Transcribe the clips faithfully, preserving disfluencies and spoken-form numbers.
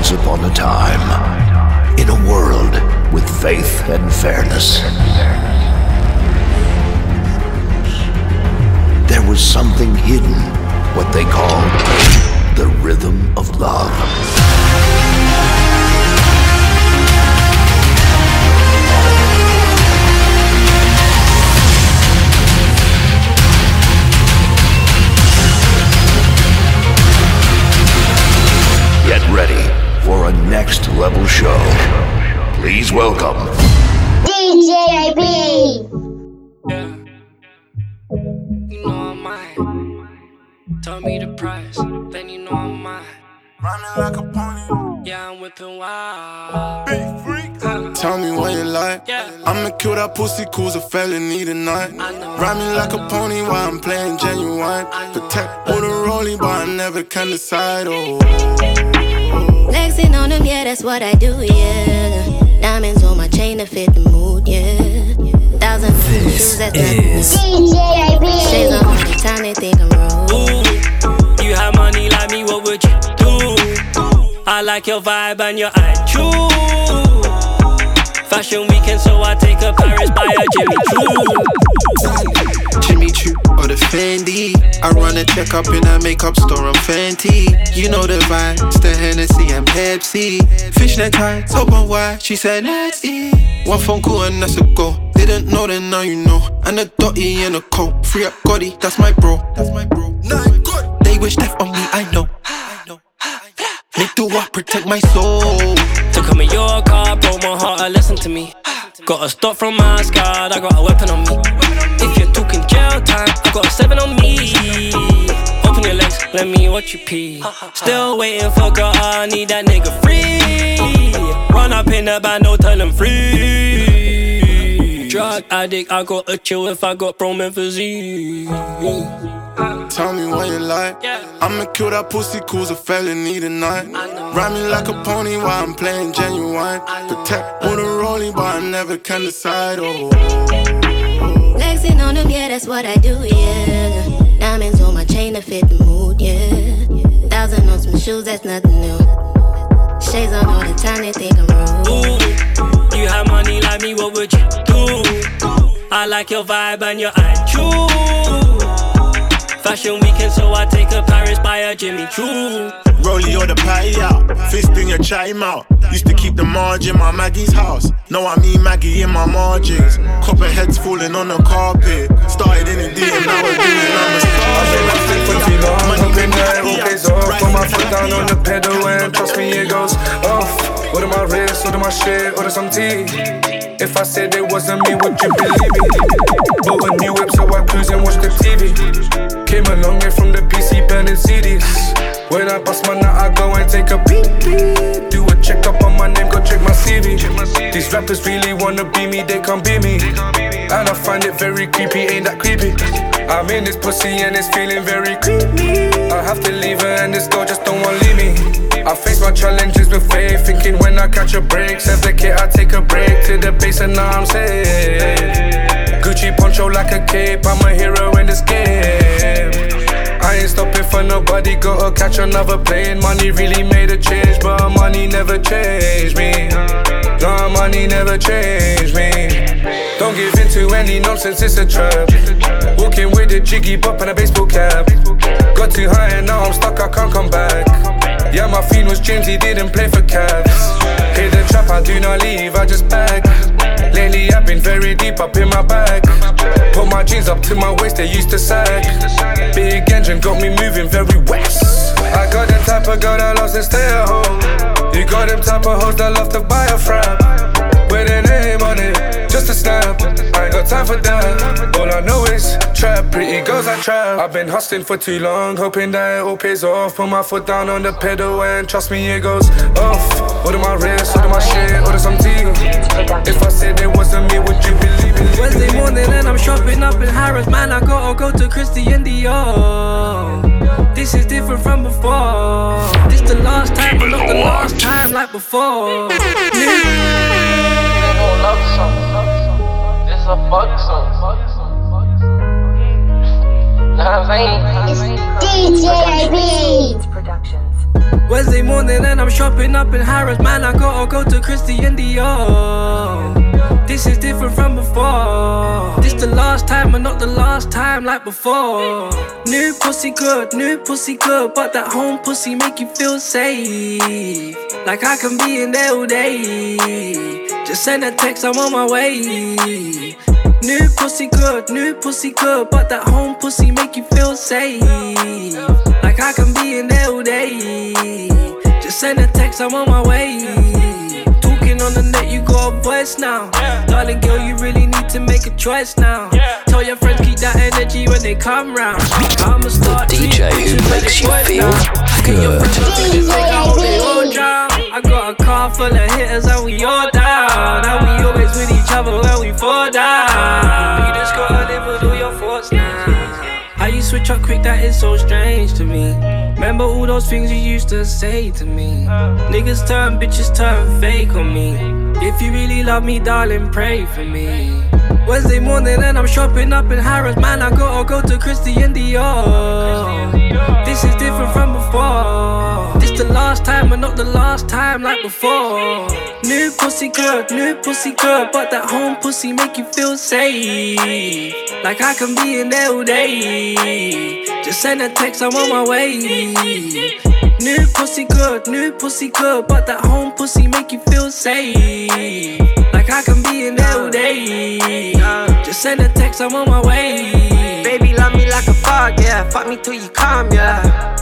once upon a time, in a world with faith and fairness. There was something hidden, what they called the rhythm of love. Get ready for a next level show. Please welcome D J B. Yeah. You know I'm mine. Tell me the price, then you know I'm mine. Running like a pony. Yeah, I'm whipping wild. Big freak. Uh, Tell me what you like. Yeah. I'ma kill that pussy, cause a felony tonight. Ride me like a pony while I'm playing genuine. Protect all the rollie, but I never can decide. Oh. Flexing on them, yeah, that's what I do, yeah. Diamonds on my chain to fit the mood, yeah. Thousand shoes, that's is D J B. Shades on all the time, they think I'm rude. Ooh, you have money like me, what would you do? I like your vibe and your attitude. Fashion weekend, so I take a Paris, buy a Jimmy Choo. Jimmy Choo or the Fendi. I run a checkup in a makeup store on Fenty. You know the vibe, it's the Hennessy and Pepsi. Fishnet tights, open wide, she said that's it. One phone call and that's a go. Didn't know then now you know. And a dotty and a coat, free up Gotti, that's my bro. That's my bro. Nine good. They wish death on me, I know. I know. Make do what protect my soul. Took him in your car, broke my heart, and listen to me. Got a stop from my squad, I got a weapon on me. If you're talking jail time, I got a seven on me. Open your legs, let me watch you pee. Still waiting for girl, I need that nigga free. Run up in the band, no tell them free. Drug addict, I got a chill if I got promethazine. Tell me what you like. I'ma kill that pussy, cause a felony tonight. Ride me like a pony while I'm playing genuine. Protect all the rollie, but I never can decide. Oh, flexing on them, yeah, that's what I do, yeah. Diamonds on my chain to fit the mood, yeah. Thousand on some shoes, that's nothing new. Shades on all the time, they think I'm rude. Ooh, you have money like me, what would you do? I like your vibe and your attitude. Fashion weekend, so I take a Paris, buy a Jimmy Choo. Rollie or the pie out, fist in your chime out. Used to keep the margin, my Maggie's house. Now I mean Maggie in my margins. Copper heads falling on the carpet. Started in the D and now I'm doing, I'm a star. Money been there, all pays off. Put my foot down on the pedal and trust me it goes off. Order my wrist, order my shit, order some tea. If I said it wasn't me, would you believe me? Bought a new whip so I cruise and watch the T V. Came a long way from the P C burning C Ds. When I bust my nut, I go and take a beep beep. Do a checkup on my name, go check my C V. These rappers really wanna be me, they can't be me. And I find it very creepy, ain't that creepy? I'm in this pussy and it's feeling very creepy. I have to leave her and this girl just don't wanna leave me. I face my challenges with faith, thinking when I catch a break. Said the kid, I take a break to the base and now I'm safe. Gucci poncho like a cape, I'm a hero in this game. I ain't stopping for nobody, gotta catch another plane. Money really made a change, but money never changed me. Nah, money never changed me. Don't give in to any nonsense, it's a trap. Walking with a jiggy bop and a baseball cap. Got too high and now I'm stuck, I can't come back. Yeah, my fiend was James, he didn't play for Cavs. Hit the trap, I do not leave, I just bag. Lately I've been very deep up in my bag. Put my jeans up to my waist, they used to sag. Big engine got me moving very west. I got them type of girl that loves to stay at home. You got them type of hoes that love to buy a frap. With a name on it, just a snap. I ain't got time for that. All I know is trap, pretty girls I trap. I've been hustling for too long, hoping that it all pays off. Put my foot down on the pedal and trust me it goes off. Order my wrist, order my shit, order some tea. If I said it wasn't me, would you believe it? Wednesday morning and I'm shopping up in Harrods. Man, I gotta go to Christian Dior. This is different from before. This the last time, but not the last time like before. Yeah. Love song, it's a fuck song. Know what I'm saying? It's D J B. Productions. Wednesday morning and I'm shopping up in Harrods. Man, I gotta go to Christian Dior. This is different from before. This the last time and not the last time like before. New pussy good, new pussy good, but that home pussy make you feel safe. Like I can be in there all day. Just send a text, I'm on my way. New pussy good, new pussy good, but that home pussy make you feel safe. Like I can be in there all day. Just send a text, I'm on my way. Talking on the net, you got a voice now. Darling girl, you really need to make a choice now. Tell your friends keep that energy when they come round. I'm a star, the D J who makes you feel good. I got a car full of hitters and we all down. And we always with each other when we fall down. Switch up quick, that is so strange to me. Remember all those things you used to say to me. Niggas turn, bitches turn fake on me. If you really love me, darling, pray for me. Wednesday morning and I'm shopping up in Harrods. Man, I gotta go to Christian Dior. This is different from before. This the last time and not the last time like before. New pussy good, new pussy good, but that home pussy make you feel safe. Like I can be in there all day. Just send a text, I'm on my way. New pussy good, new pussy good, but that home pussy make you feel safe. Like I can be in there all day. Just send a text, I'm on my way. Baby, love me like a fog, yeah. Fuck me till you calm, yeah.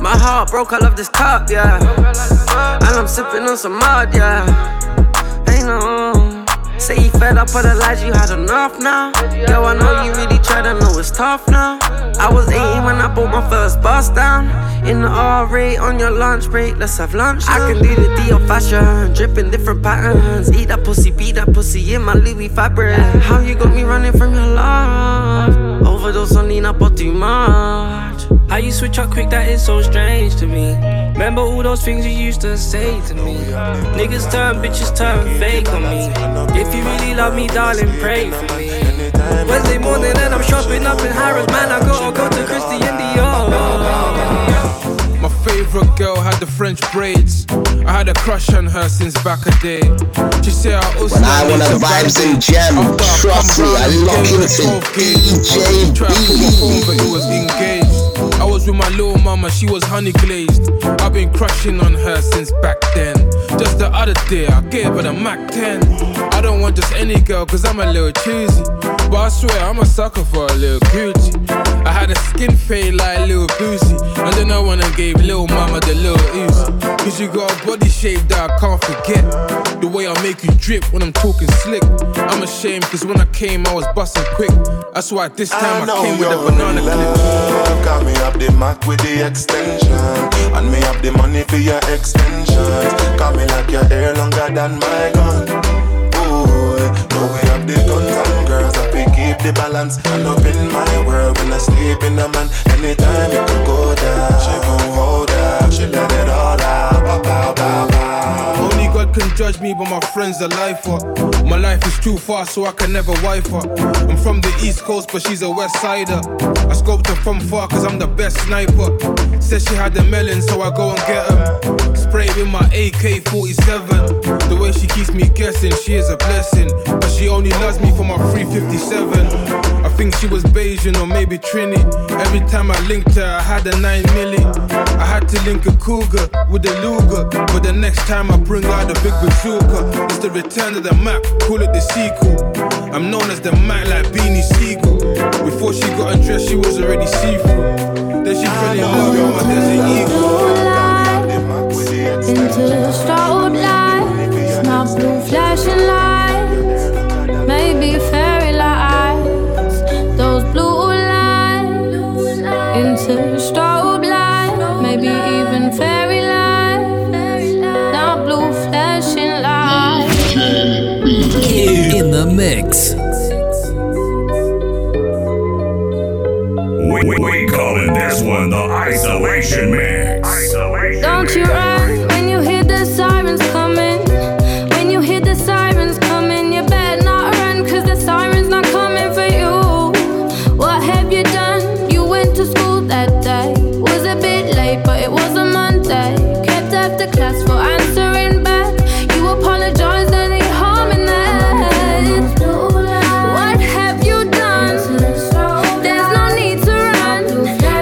My heart broke, I love this cup, yeah. And I'm sipping on some mud, yeah. Ain't no. Say you fed up of the lies, you had enough now. Yo, I know you really tried, I know it's tough now. I was eighteen when I bought my first bus down. In the R eight on your lunch break, let's have lunch now. I can do the D of fashion, dripping different patterns. Eat that pussy, beat that pussy in my Louis fabric. How you got me running from your love? Overdose on Nina, but too much. How you switch up quick, that is so strange to me. Remember all those things you used to say to me. Niggas turn, bitches turn fake on me. If you really love me, darling, pray for me. Wednesday morning and I'm shopping up in Harrods. Man, I gotta go to Christian Dior. My favourite girl had the French braids. I had a crush on her since back a day. She said I also when I wanna vibes and jam, trust me, I lock into D J B. Tried to put my phone but it was engaged. I was with my little mama, she was honey glazed. I've been crushing on her since back then. Just the other day, I gave her the Mac ten. I don't want just any girl, cause I'm a little choosy. But I swear, I'm a sucker for a little Gucci. I had a skin fade like Lil Boozy. And then I went and gave little mama the little oozy. Cause you got a body shape that I can't forget. The way I make you drip when I'm talking slick. I'm ashamed cause when I came I was busting quick. That's why this time I, I came with a banana clip. Got me up the Mac with the extension. And me up the money for your extensions. Got me like your hair longer than my gun. Ooh, no way up the guns and girls. I pick up the balance and up in my world. When I sleep in the man, anytime you can go down. She gon' hold up, she let it all out. Bow, bow, bow, bow. Only God can judge me, but my friends are life up. My life is too fast, so I can never wife up. I'm from the East Coast, but she's a West Sider. I scoped her from far, cause I'm the best sniper. Said she had the melon, so I go and get her. Spray with my A K forty-seven. The way she keeps me guessing, she is a blessing. But she only loves me for my three fifty-seven. I think she was Bayesian or maybe Trini. Every time I linked her, I had a nine milli. I had to link a cougar with a Luger. But the next time I bring out the big bazooka. It's the return of the Mac, call it the sequel. I'm known as the Mac like Beanie Siegel. Before she got undressed, she was already see-through. Then she fell in love with my desert eagle. Into the startled lights, not blue flashing lights, maybe fairy lights, those blue lights. Into the startled lights, maybe even fairy lights, not blue flashing lights. In the mix. We, we callin' this one the Isolation Mix. Isolation Don't mix. You run when you hear the sirens coming. When you hear the sirens coming, you better not run, cause the sirens not coming for you. What have you done? You went to school that day. Was a bit late, but it wasn't my masterclass for answering back. You apologize and ain't harming that. What have you done? There's no need to run.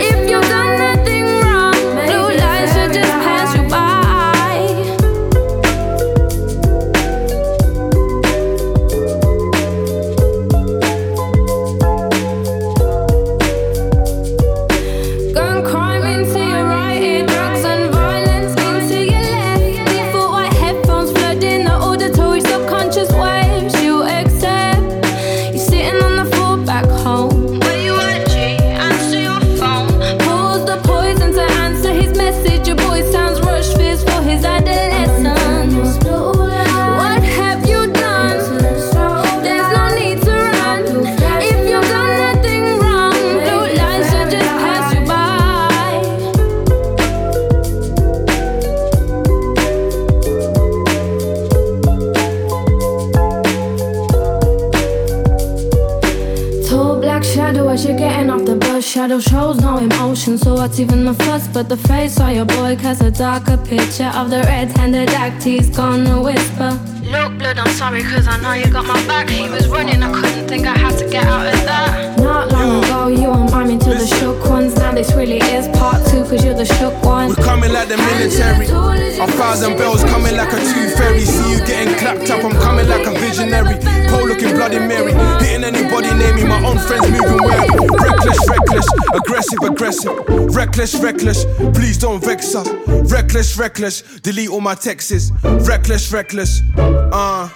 If you've done nothing wrong, blue lights should just pass you by. Gun crime into your right, drugs and shadow as you're getting off the bus. Shadow shows no emotion, so what's even the fuss? But the face of your boy casts a darker picture of the red-handed act. He's gonna whisper, look, blood, I'm sorry, cause I know you got my back. He was running, I couldn't think I had to get out of that. Not long ago, you and I into the shook ones. Now this really is part two, cause you're the shook one. We're coming like the military. A thousand bells coming like a tooth fairy. See you getting clapped up, I'm coming like a visionary. Pole looking Bloody Mary. Hitting anybody, naming my own friends, moving wary. Reckless, reckless, aggressive, aggressive. Reckless, reckless, please don't vex us. Reckless, reckless, delete all my texts. Reckless, reckless, uh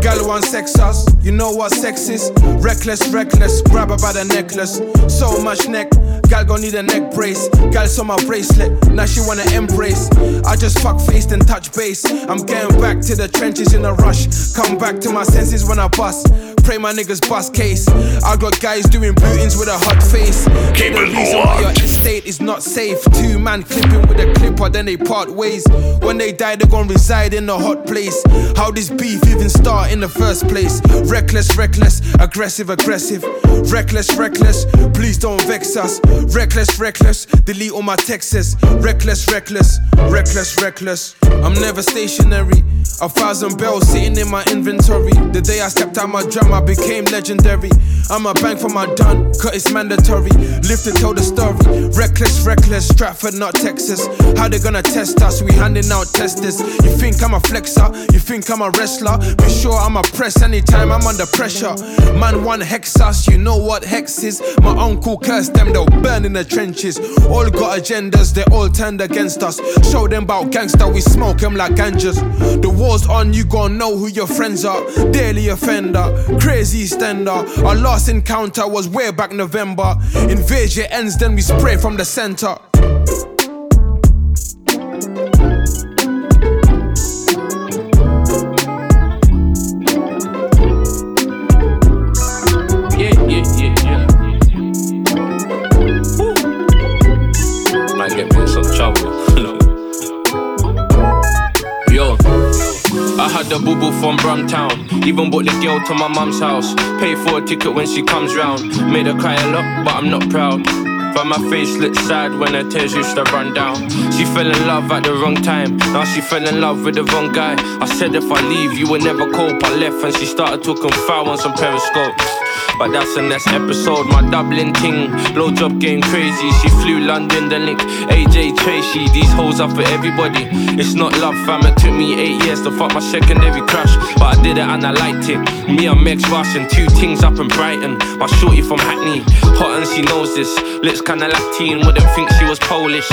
gal want sex us, you know what sex is. Reckless, reckless, grab her by the necklace. So much neck, gal gon' need a neck brace. Gal saw my bracelet, now she wanna embrace. I just fuck face then touch base. I'm getting back to the trenches in a rush. Come back to my senses when I bust. Pray my niggas bust case. I got guys doing bootings with a hot face. Keep it low. Your estate is not safe. Two man clipping with a clipper, then they part ways. When they die, they gon' reside in a hot place. How this beef even start in the first place? Reckless, reckless, aggressive, aggressive. Reckless, reckless, please don't vex us. Reckless, reckless, delete all my texts. Reckless, reckless, reckless, reckless. I'm never stationary. A thousand bells sitting in my inventory. The day I stepped out my drum, I became legendary. I'm a bank for my done, cut it's mandatory. Live to tell the story. Reckless, reckless, Stratford, not Texas. How they gonna test us? We handing out testers. You think I'm a flexer? You think I'm a wrestler? Be sure I'm a press anytime I'm under pressure. Man, one hex us, you know what hex is. My uncle cursed them, they'll burn in the trenches. All got agendas, they all turned against us. Show them about gangster, we smoke them like ganjas. The war's on, you gon' know who your friends are. Daily offender, crazy stander. Our last encounter was way back November. Invade your ends, then we spray from the center. The boo boo from Bramtown. Even bought the girl to my mum's house. Pay for a ticket when she comes round. Made her cry a lot, but I'm not proud. But my face looked sad when her tears used to run down. She fell in love at the wrong time. Now she fell in love with the wrong guy. I said if I leave, you would never cope. I left and she started talking foul on some periscopes. But that's the next episode, my Dublin ting. Blowjob game crazy, she flew London, the link A J Tracy, these hoes are for everybody. It's not love fam, it took me eight years to fuck my secondary crush. But I did it and I liked it. Me and Meg's rushing, two tings up in Brighton. My shorty from Hackney, hot and she knows this. Looks kinda Latin, wouldn't think she was Polish,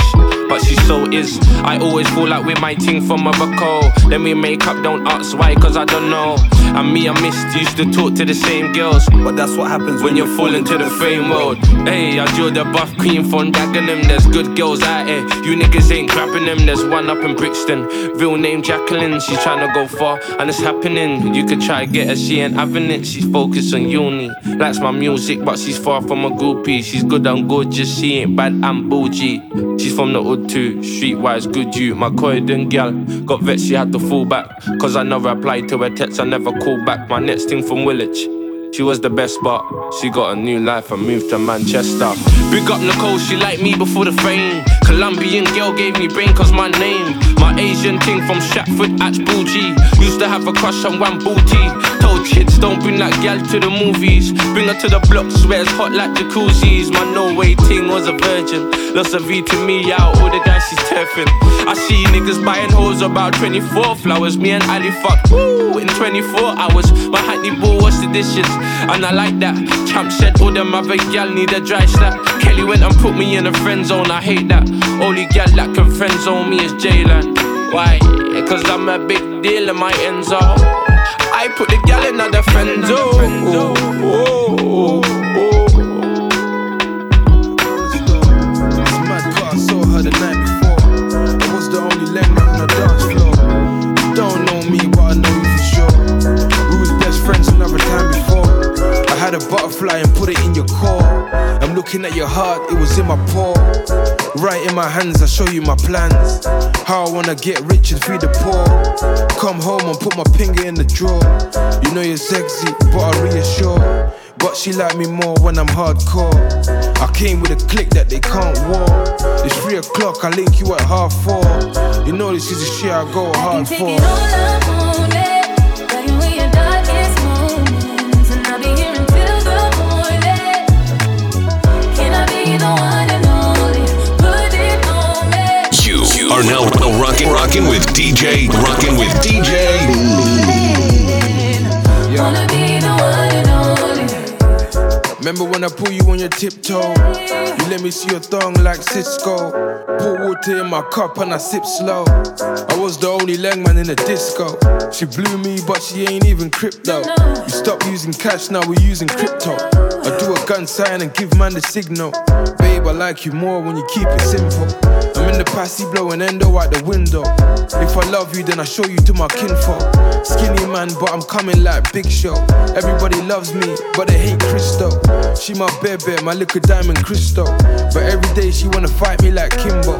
but she so is. I always fall like with my ting from Morocco. Let me make up, don't ask why, cause I don't know. And me and Mist used to talk to the same girls. But that's what happens when, when you fall into the fame world. Hey, I drew the buff queen from Dagenham. There's good girls out here, you niggas ain't grabbing them. There's one up in Brixton, real name Jacqueline. She's tryna go far and it's happening. You could try get her, she ain't having it. She's focused on uni, likes my music, but she's far from a groupie. She's good and gorgeous, she ain't bad and bougie. She's from the hood too, streetwise, good you. My Croydon gal got vexed, she had to fall back. Cause I never replied to her text, I never called back. My next thing from Woolwich, she was the best, but she got a new life and moved to Manchester. Big up Nicole, she liked me before the fame. Colombian girl gave me brain cause my name. My Asian thing from Stratford, Atch Bulgy. Used to have a crush on one booty. Told kids don't bring that gal to the movies. Bring her to the blocks where it's hot like jacuzzis. My no way ting was a virgin. Lost a V to me out, all the guys she's turfing. I see niggas buying hoes about twenty-four flowers. Me and Ali fucked, woo, in twenty-four hours. My Hackney ball washed the dishes, and I like that. Champ said all them other gal need a dry slap. Kelly went and put me in a friend zone, I hate that. Only gal that can friend zone me is Jaylan. Why? Cause I'm a big deal in my end zone. I put the gal in the friend zone. Ooh, ooh, ooh, ooh. This mad car, I saw her the night before. It was the only lemon on the dance floor. You don't know me, but I know you for sure. We was best friends another time before. I had a butterfly and put it in your core. I'm looking at your heart, it was in my paw. Right in my hands, I show you my plans. How I wanna get rich and feed the poor. Come home and put my finger in the drawer. You know you're sexy, but I reassure. But she like me more when I'm hardcore. I came with a click that they can't war. It's three o'clock, I link you at half four. You know this is the shit I go hard for. Are now rocking, rocking with D J, rocking with D J. Yeah. Wanna be the one and only. Remember when I pull you on your tiptoe? You let me see your thong like Cisco. Pour water in my cup and I sip slow. I was the only Langman in the disco. She blew me, but she ain't even crypto. You stopped using cash, now we're using crypto. I do a gun sign and give man the signal. Babe, I like you more when you keep it simple. I'm in the passy blowing endo out the window. If I love you, then I show you to my kinfolk. Skinny man, but I'm coming like Big Show. Everybody loves me, but they hate Christo. She my baby, my little diamond crystal. But every day she wanna fight me like Kimbo.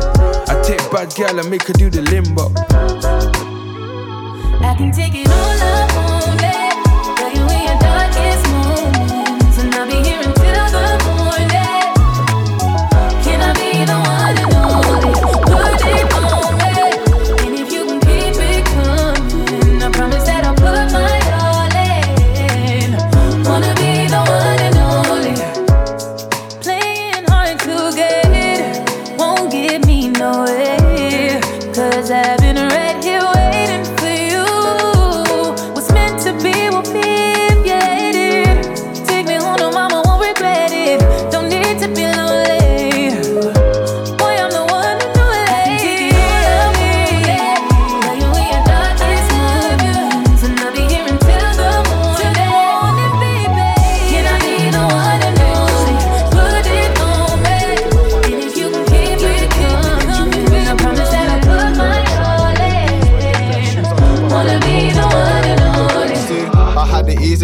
I take bad girl and make her do the limbo. I can take it all up only. Tell you in your darkest moments, and I'll be here until the morning. Can I be the one?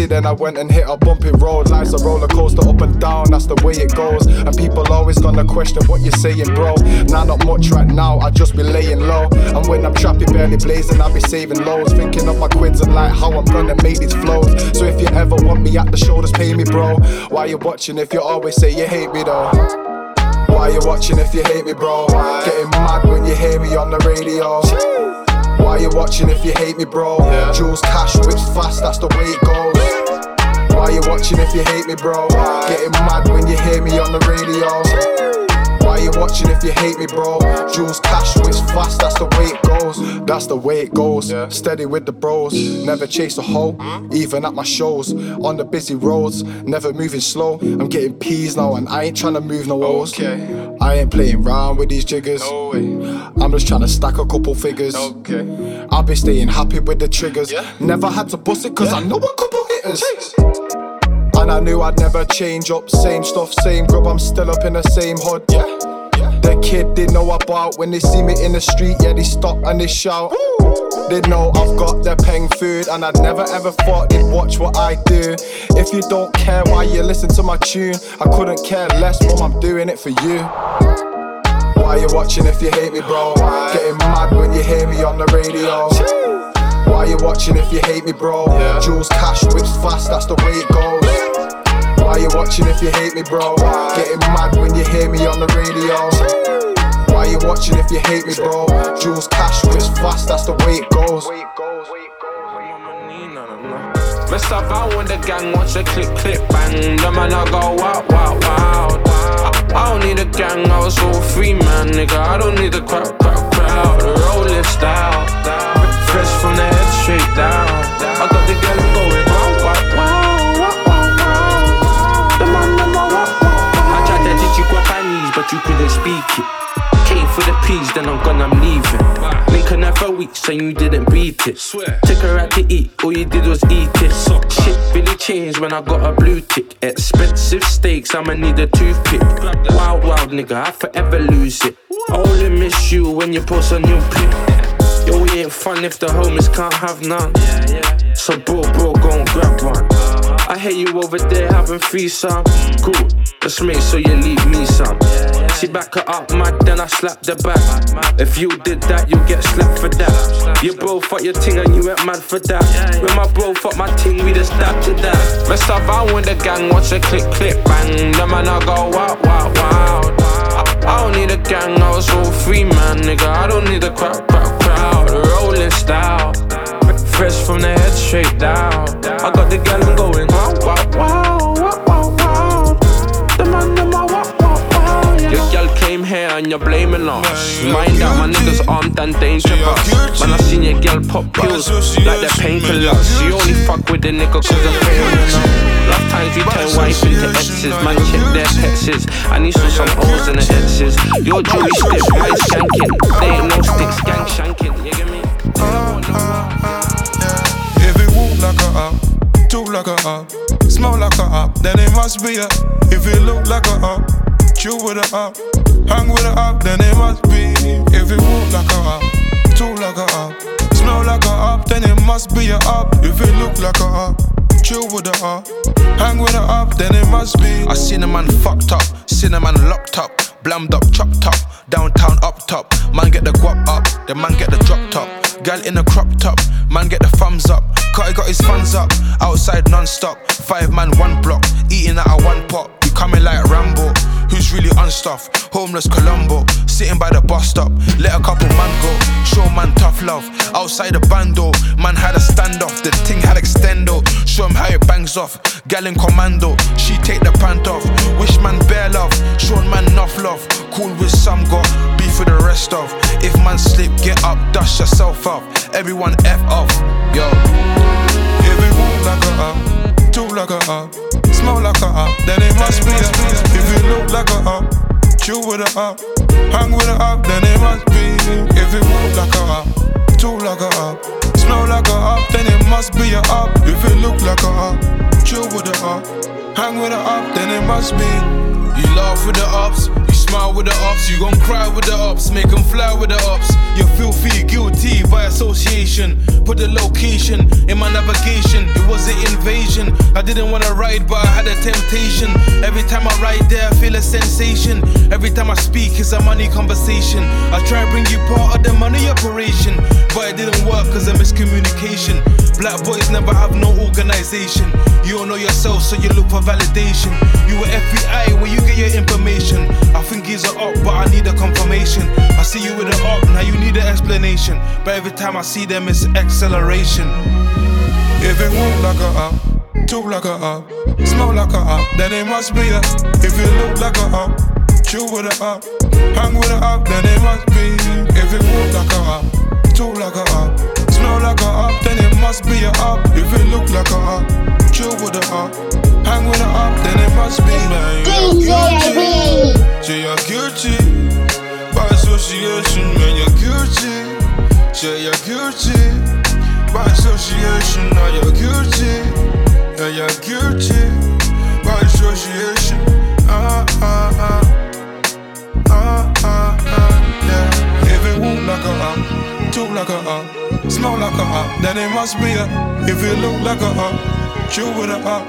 Then I went and hit a bumpy road. Life's a roller coaster, up and down, that's the way it goes. And people always gonna question what you're saying, bro. Nah, not much right now, I just be laying low. And when I'm trappy, barely blazing, I be saving lows. Thinking of my quids and like how I'm gonna make these flows. So if you ever want me at the show, just pay me, bro. Why you watching if you always say you hate me, though? Why you watching if you hate me, bro? Getting mad when you hear me on the radio. Why you watching if you hate me, bro? Jules cash whips fast, that's the way it goes. Why you watching if you hate me, bro? Getting mad when you hear me on the radio. Why you watching if you hate me, bro? Jules cash whips fast, that's the way it goes. That's the way it goes. Steady with the bros, never chase a hoe. Even at my shows, on the busy roads, never moving slow. I'm getting peas now and I ain't trying to move no O's. I ain't playing round with these jiggers. No way. I'm just trying to stack a couple figures. Okay. I've been staying happy with the triggers. Yeah. Never had to bust it cause yeah. I know a couple hitters. Jeez. And I knew I'd never change up. Same stuff, same grub, I'm still up in the same hood. Yeah. Yeah. The kid they know about when they see me in the street. Yeah, they stop and they shout. Ooh. They know I've got their peng food. And I'd never ever thought they'd watch what I do. If you don't care why you listen to my tune, I couldn't care less, mum, I'm doing it for you. Why you watching if you hate me, bro? Getting mad when you hear me on the radio. Why you watching if you hate me, bro? Jules cash whips fast, that's the way it goes. Why you watching if you hate me, bro? Getting mad when you hear me on the radio. why you watching if you hate me, bro? Jules cash rich fast, that's the way it goes. Mess about with the gang, watch the clip, clip, bang. The man I go wow, wow, wow. I don't need a gang, I was all free, man, nigga. I don't need a crowd, crowd, crowd. Rollin' style, fresh from the head straight down. I got the gang going wow, wow, wow. But you couldn't speak it. Came for the peas, then I'm gone, I'm leaving. Making her for weeks and you didn't beat it. Took her out to eat, all you did was eat it. Shit really changed when I got a blue tick. Expensive steaks, I'ma need a toothpick. Wild, wild nigga, I forever lose it. I only miss you when you post a new pic. Yo, it ain't fun if the homies can't have none. So bro, bro, go and grab one. I hear you over there having threesome. Cool, let's make sure you leave me some. She back her up mad, then I slap the back. If you did that, you'll get slapped for that. Your bro fuck your ting and you went mad for that. When my bro fuck my ting, we just dab to that. Rest up out with the gang, watch the click, click, bang. The man I go wow, wow, wow. I don't need a gang, I was all free, man, nigga. I don't need a crowd, crowd, crowd. Rolling style, fresh from the head straight down. I got the gal and going wow, wow, wow, wow, wow, wow. The man in my wow, wow, wow. Your gal came here and you're blaming us. Mind out, my niggas armed and dangerous. Man, I seen your gal pop pills like they're painkillers. You only fuck with the nigga cause I'm famous. Last times we turn wife into exes. Man, check their texts. I need some some O's and the X's. Your jewelry stiff, my skanking. They ain't no sticks, gang shanking. You get me? Like a up, talk like a up, smell like a up, then it must be a. If you look like a up, chew with a up, hang with a up, then it must be. If you walk like a up, talk like a up, smell like a up, then it must be a up. If you look like a up, chew with a up, hang with a up, then it must be. I seen a man fucked up, seen a man locked up, blammed up, chopped up, downtown up top. Man get the guap up, the man get the drop top. Gal in a crop top, man get the thumbs up. Cutty got his funds up, outside non-stop. Five man, one block, eating out of one pot. You coming like Rambo, who's really unstuffed? Homeless Colombo, sitting by the bus stop. Let a couple man go, show man tough love. Outside the bando, man had a standoff. The thing had extendo, show him how it bangs off. Gal in commando, she take the pant off. Wish man bare love, show man enough love. Cool with some got, beef with the rest of. If man slip, get up, dust yourself up. Everyone F off, yo. If it walk like a up, talk like a up, smell like a up, then it must be a. If it look like a up, chew with a up, hang with a up, then it must be. If it walk like a up, talk like a up, smell like a up, then it must be a up. If it look like a up, chew with a up, hang with a up, then it must be. You laugh with the ups, you smile with the ups, you gon' cry with the ups, make them fly with the ups. You feel filthy, guilty by association. Put the location in my navigation, it was an invasion. I didn't wanna ride, but I had a temptation. Every time I ride there, I feel a sensation. Every time I speak, it's a money conversation. I try to bring you part of the money operation, but it didn't work cause of miscommunication. Black boys never have no organisation. You don't know yourself, so you look for validation. You were F B I when you get your information. I think he's a op, but I need a confirmation. I see you with an op, now you need an explanation. But every time I see them, it's acceleration. If it walk like a up, talk like a up, smell like a up, then it must be a. If it look like a up, chew with a up, hang with a up, then it must be. If it walk like a up, talk like a up, smell like a up, then it must be a up. If it look like a up, chew with a up, hang with her up, then it must be. Man, you're guilty. Say you're guilty by association. Man, you're guilty. Say you're guilty by association. Now you're guilty. Yeah, you're guilty by association. Ah ah ah ah ah ah. Yeah. If it won't like a up, talk like a up, smell like a up, then it must be a. If it look like a up, chew with a up,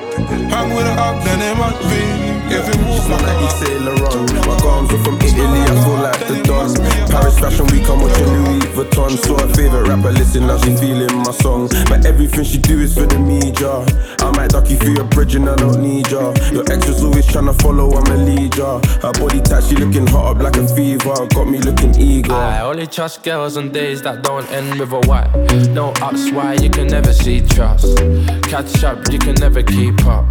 hang with a up, then it must be. Every move, like an East Sailor on. My garms are from Italy, I feel like the Don. Paris Fashion Week, I'm watching Louis Vuitton. Saw her favourite rapper, listen, now she's feeling my song. But everything she do is for the media. I might duck you through your bridge and I don't need ya. Your ex was always tryna follow, I'ma lead ya. Her body tight, she looking hot up like a fever. Got me looking eager. I only trust girls on days that don't end with a why. No ups, why you can never see trust. Catch up, you can never keep up.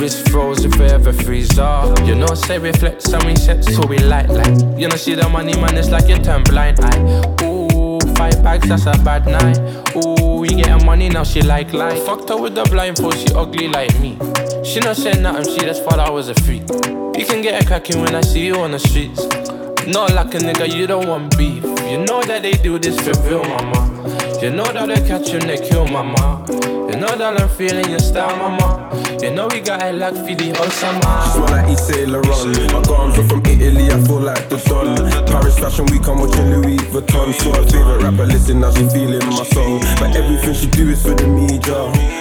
Wrist froze if we ever freeze up. You know, say reflect, and we set so we light like. You know, see the money, man, it's like you turn blind eye. Ooh, five bags, that's a bad night. Ooh, we getting money, now she like light. Fucked her with the blindfold, she ugly like me. She not saying nothing, she just thought I was a freak. You can get a cracking when I see you on the streets. Not like a nigga, you don't want beef. You know that they do this for real, mama. You know that they catch you and they kill, mama. You know that I'm feeling your style, mama. You know we got it like Fidi Osama. She's more like East Sailor on. My garms are from Italy, I feel like the Don. Paris Fashion Week, I'm watching Louis Vuitton. So her favourite rapper, listen, now she's feeling my soul. But everything she do is for the media.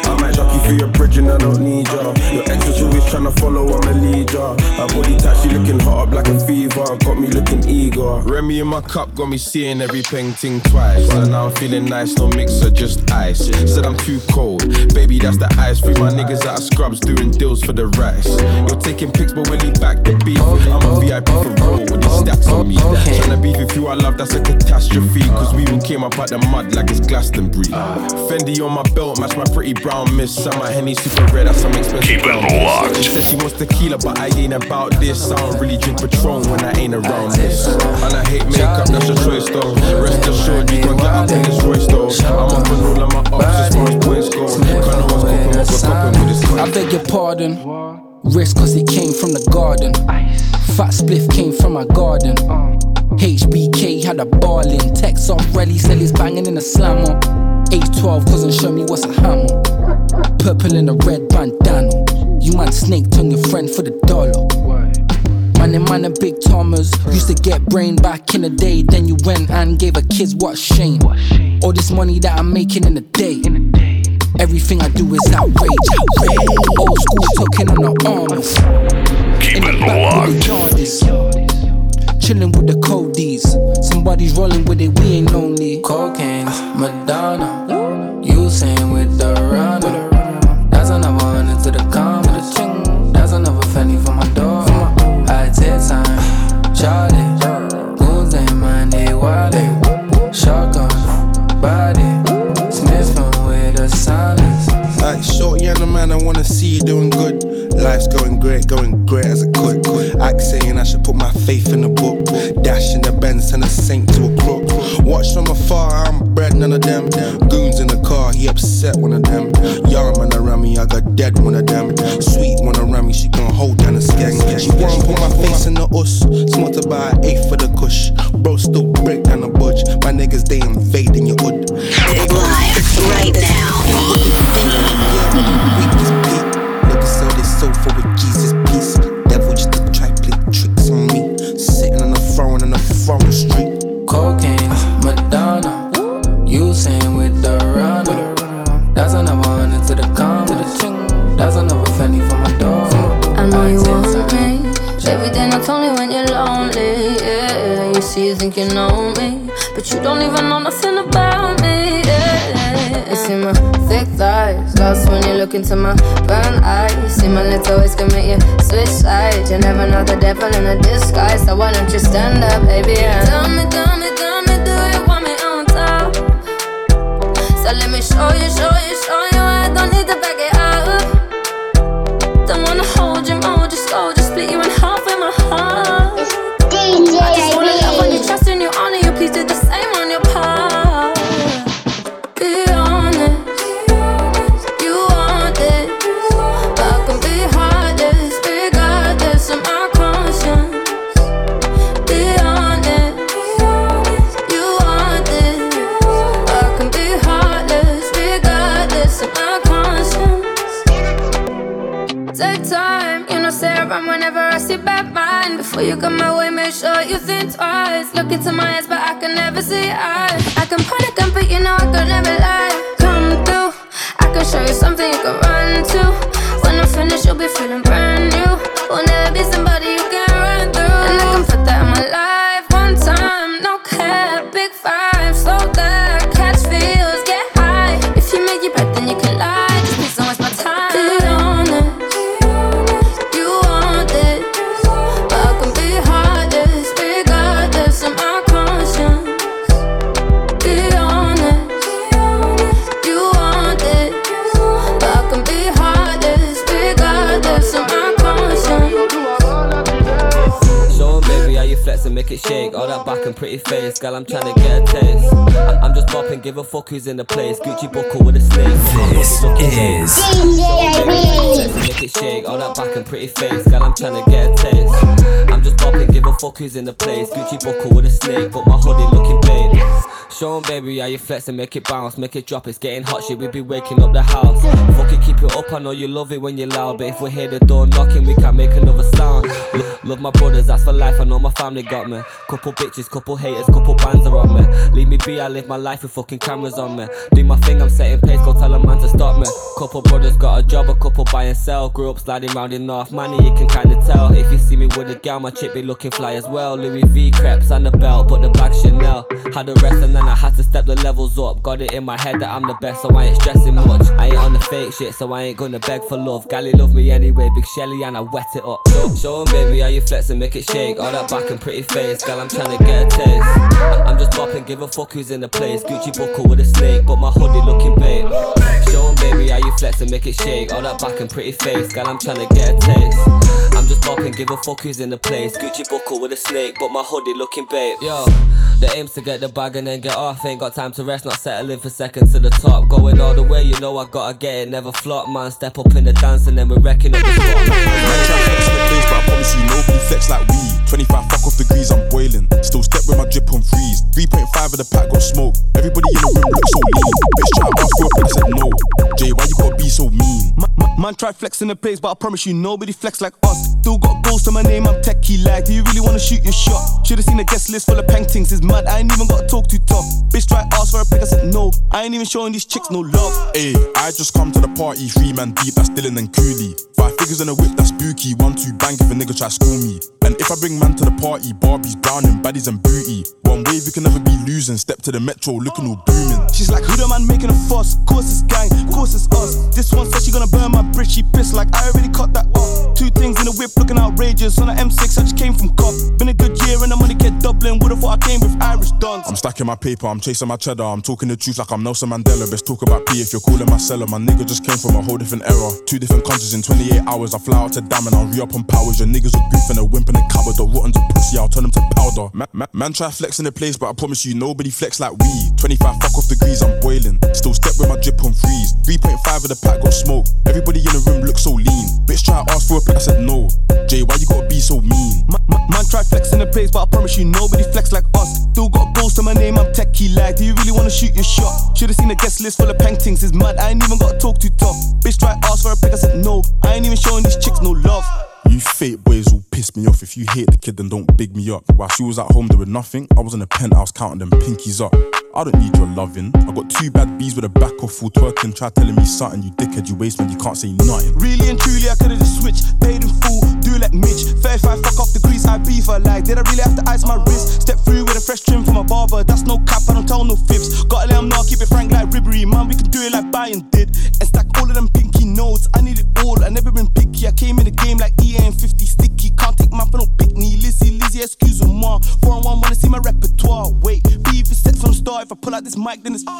I might duck you through your bridge and I don't need ya. Your ex was always tryna follow, I'm a leader. Her body tight, she looking hot up like a fever. Got me looking eager. Remy in my cup, got me seeing every painting twice. So now I'm feeling nice. No mixer, just ice. Said I'm too cold, baby, that's the ice. Free my niggas out of scrubs, doing deals for the rice. You're taking pics, but willing back the beef. I'm a V I P for roll with these stacks on me. Tryna beef with you, I love, that's a catastrophe. Cause we even came up out the mud like it's Glastonbury. Fendi on my belt, match my pretty brown miss. And my Henny super red, that's some expensive. Keep it locked. She said she wants tequila, but I ain't about this. I don't really drink Patron when I ain't around this. And I hate makeup, that's your choice though. Rest assured, you gon' get up in this Royce though. I'm up and all of my ups, I, I, I beg your pardon. Risk cause it came from the garden. Fat spliff came from my garden. H B K had a ballin'. Tex off rally, sell his bangin' in a slammer. A twelve cousin show me what's a hammer. Purple and a red bandana. You man snake tongue your friend for the dollar. Man and man and big Thomas. Used to get brain back in the day. Then you went and gave a kids what shame. All this money that I'm making in a day. Everything I do is outrage. Old school talking on the armors. Keep in it locked. Chilling with the Cody's. Somebody's rolling with it, we ain't lonely. Cocaine, Madonna. You sang with the runner. That's another one into the comma. That's another fanny for my dog. I take time, Charlie. Goons ain't mine, they wild. Shotgun, body. Smithfield with a silence. Like shorty and the man, I wanna see you doing good. Life's going great, going great as it could. Act saying I should put my faith in the book. Dash in the Benz, send a saint to a crook. Watch from afar, I'm bred, none of them. Goons in the car, he upset one of them. Young man around me, I got dead one of them. Sweet one around me, she gon' hold down the skeng. She wanna put my face in the us. Smarter by an eighth for the kush. Bro still break down the budge. My niggas, they invading your hood. Live right now. So they sofa with Jesus peace. Devil just to try play tricks on me. Sitting on the throne on the foreign street. Cocaine, Madonna. You sang with the runner. That's another one into the comedy. That's another fanny for my dog. I know you want me. Everything I told you when you're lonely. Yeah, you see you think you know me, but you don't even know nothing about me. Yeah, you see my thick thighs, lost when you look into my brown eyes. You see my lips always commit you switch sides. You never know the devil in a disguise. So why don't you stand up, baby? Yeah. Tell me, tell me, tell me, do you want me on top? So let me show you, show you, show you. I don't need to back it up. Don't wanna hold you more, just go, just split you in half with my heart. It's D J. I just wanna love on you, trust in you, honor you. Please do the same on your part. Be honest. Whenever I see bad mind, before you come my way, make sure you think twice. Look into my eyes, but I can never see eyes. I can point a gun, but you know I could never lie. Come through, I can show you something you can run to. When I'm finished, you'll be feeling brand new. Will never be somebody you can run through. And I can put that in my life one time. No cap, big five, slow down, catch feels, get high. If you make your breath, then you can lie. Just please don't waste my time. Be honest, you want it, but I can be hardest, regardless of my conscience. Be honest, you want it, but I can be hardest, regardless of my conscience. Show 'em, baby, how you flex and make it shake. All that back and pretty face, girl, I'm tryna get a taste. I- I'm just bopping, give a fuck who's in the place. Gucci buckle with a snake. This is Make it shake, all that back and pretty face, girl, I'm tryna get a taste. I'm just bopping, give a fuck who's in the place. Gucci buckle with a snake, but my hoodie looking bait. Show 'em, baby, how you flex and make it bounce, make it drop. It's getting hot, shit, we be waking up the house. Fuck it, keep it up, I know you love it when you're loud, but if we hear the door knocking, we can't make another sound. L- love my brothers, that's for life. I know my family got me. Couple bitches, couple haters, couple bands are on me. Leave me be, I live my life with fucking cameras on me. Do my thing, I'm setting pace, go tell a man to stop me. Couple brothers got a job, a couple buy and sell. Grew up sliding round in North Manny, you can kinda tell. If you see me with a gal, my chick be looking fly as well. Louis V, Creps and the belt, but the bag Chanel. Had the rest and then I had to step the levels up. Got it in my head that I'm the best, so I ain't stressing much. I ain't on the fake shit, so I ain't gonna beg for love. Gally love me anyway, big Shelly and I wet it up. Show 'em, baby, how you flex and make it shake. All that back and pretty face, girl, I'm tryna get a taste. I- I'm just bopping, give a fuck who's in the place. Gucci buckle with a snake, but my hoodie looking bait. Show 'em, baby, how you flex and make it shake. All that back and pretty face, girl, I'm tryna get a taste. I'm just bopping, give a fuck who's in the place. Gucci buckle with a snake, but my hoodie looking bait. Yo, the aim's to get the bag and then get off. Ain't got time to rest, not settling for seconds to the top. Going all the way, you know I gotta get it, never flop, man. Step up in the dance and then we're wrecking up the spot. I try to flex the place, but I promise you nobody flex like we. twenty-five fuck off degrees, I'm boiling. Still step with my drip on freeze. three point five of the pack got smoke. Everybody in the room looks so lean. Bitch try to go up and I said no. Jay, why you gotta be so mean? Man, man, man try flexing the place, but I promise you nobody flex like us. Still got goals to my name, I'm techie like. Do you really wanna shoot your shot? Should've seen a guest list full of paintings. It's mad, I ain't even gotta talk too tough. Bitch try ask for a pick, I said no. I ain't even showing these chicks no love. Ayy, I just come to the party, three man deep, that's Dylan and Cooley. Five figures in a whip, that's spooky. One two bang if a nigga try school me. And if I bring man to the party, Barbies, brown and baddies and booty. One wave, you can never be losing. Step to the metro, looking all booming. She's like, who the man making a fuss? Course it's gang, course it's us. This one says she gonna burn my bridge. She pissed like I already cut that off. Two things in the whip, looking outrageous. On the M six, I just came from cop. Been a good year and the money kept doubling. Would've thought I came with Irish dons. I'm stacking my paper, I'm chasing my cheddar. I'm talking the truth like I'm Nelson Mandela. Best talk about P if you're calling my cellar. My nigga just came from a whole different era. Two different countries in twenty-eight hours. I fly out to Dam and I'll re-up on powers. Your niggas are goofing, a wimp and a coward. The rotten to pussy, I'll turn them to powder. Man, man, man try flex in the place, but I promise you nobody flex like we. twenty-five fuck off degrees, I'm boiling. Still step with my drip on freeze. three point five of the pack got smoke. Everybody in the room looks so lean. Bitch try ask for a pick, I said no. Jay, why you gotta be so mean? Man, man, man try flex in the place, but I promise you nobody flex like us. Still got goals to my name, I'm techie like. Do you really wanna shoot your shot? Should've seen a guest list full of paintings. It's mad, I ain't even gotta talk too tough. Bitch try ask for a pick, I said no. I ain't even showing these chicks no love. You fake boys will piss me off. If you hate the kid, then don't big me up. While she was at home doing nothing, I was in a penthouse counting them pinkies up. I don't need your loving. I got two bad bees with a back off full twerking. Try telling me something, you dickhead, you waste man, you can't say nothing. Really and truly, I could've just switched. Paid in full, do like Mitch. thirty-five fuck off degrees, I beef her like. Did I really have to ice my wrist? Step through with a fresh trim from a barber. That's no cap, I don't tell no fibs. Gotta let him know, keep it frank like Ribery. Man, we can do it like Bayern did. And stack all of them pinky nodes. I need it all, I never been picky. I came in the game like E A and fifty sticky. Can't take my phone on pickney. Lizzie, Lizzie, excuse moi. Four and one, wanna see my repertoire. Wait, beef is set from start. If I pull out this mic, then it's up.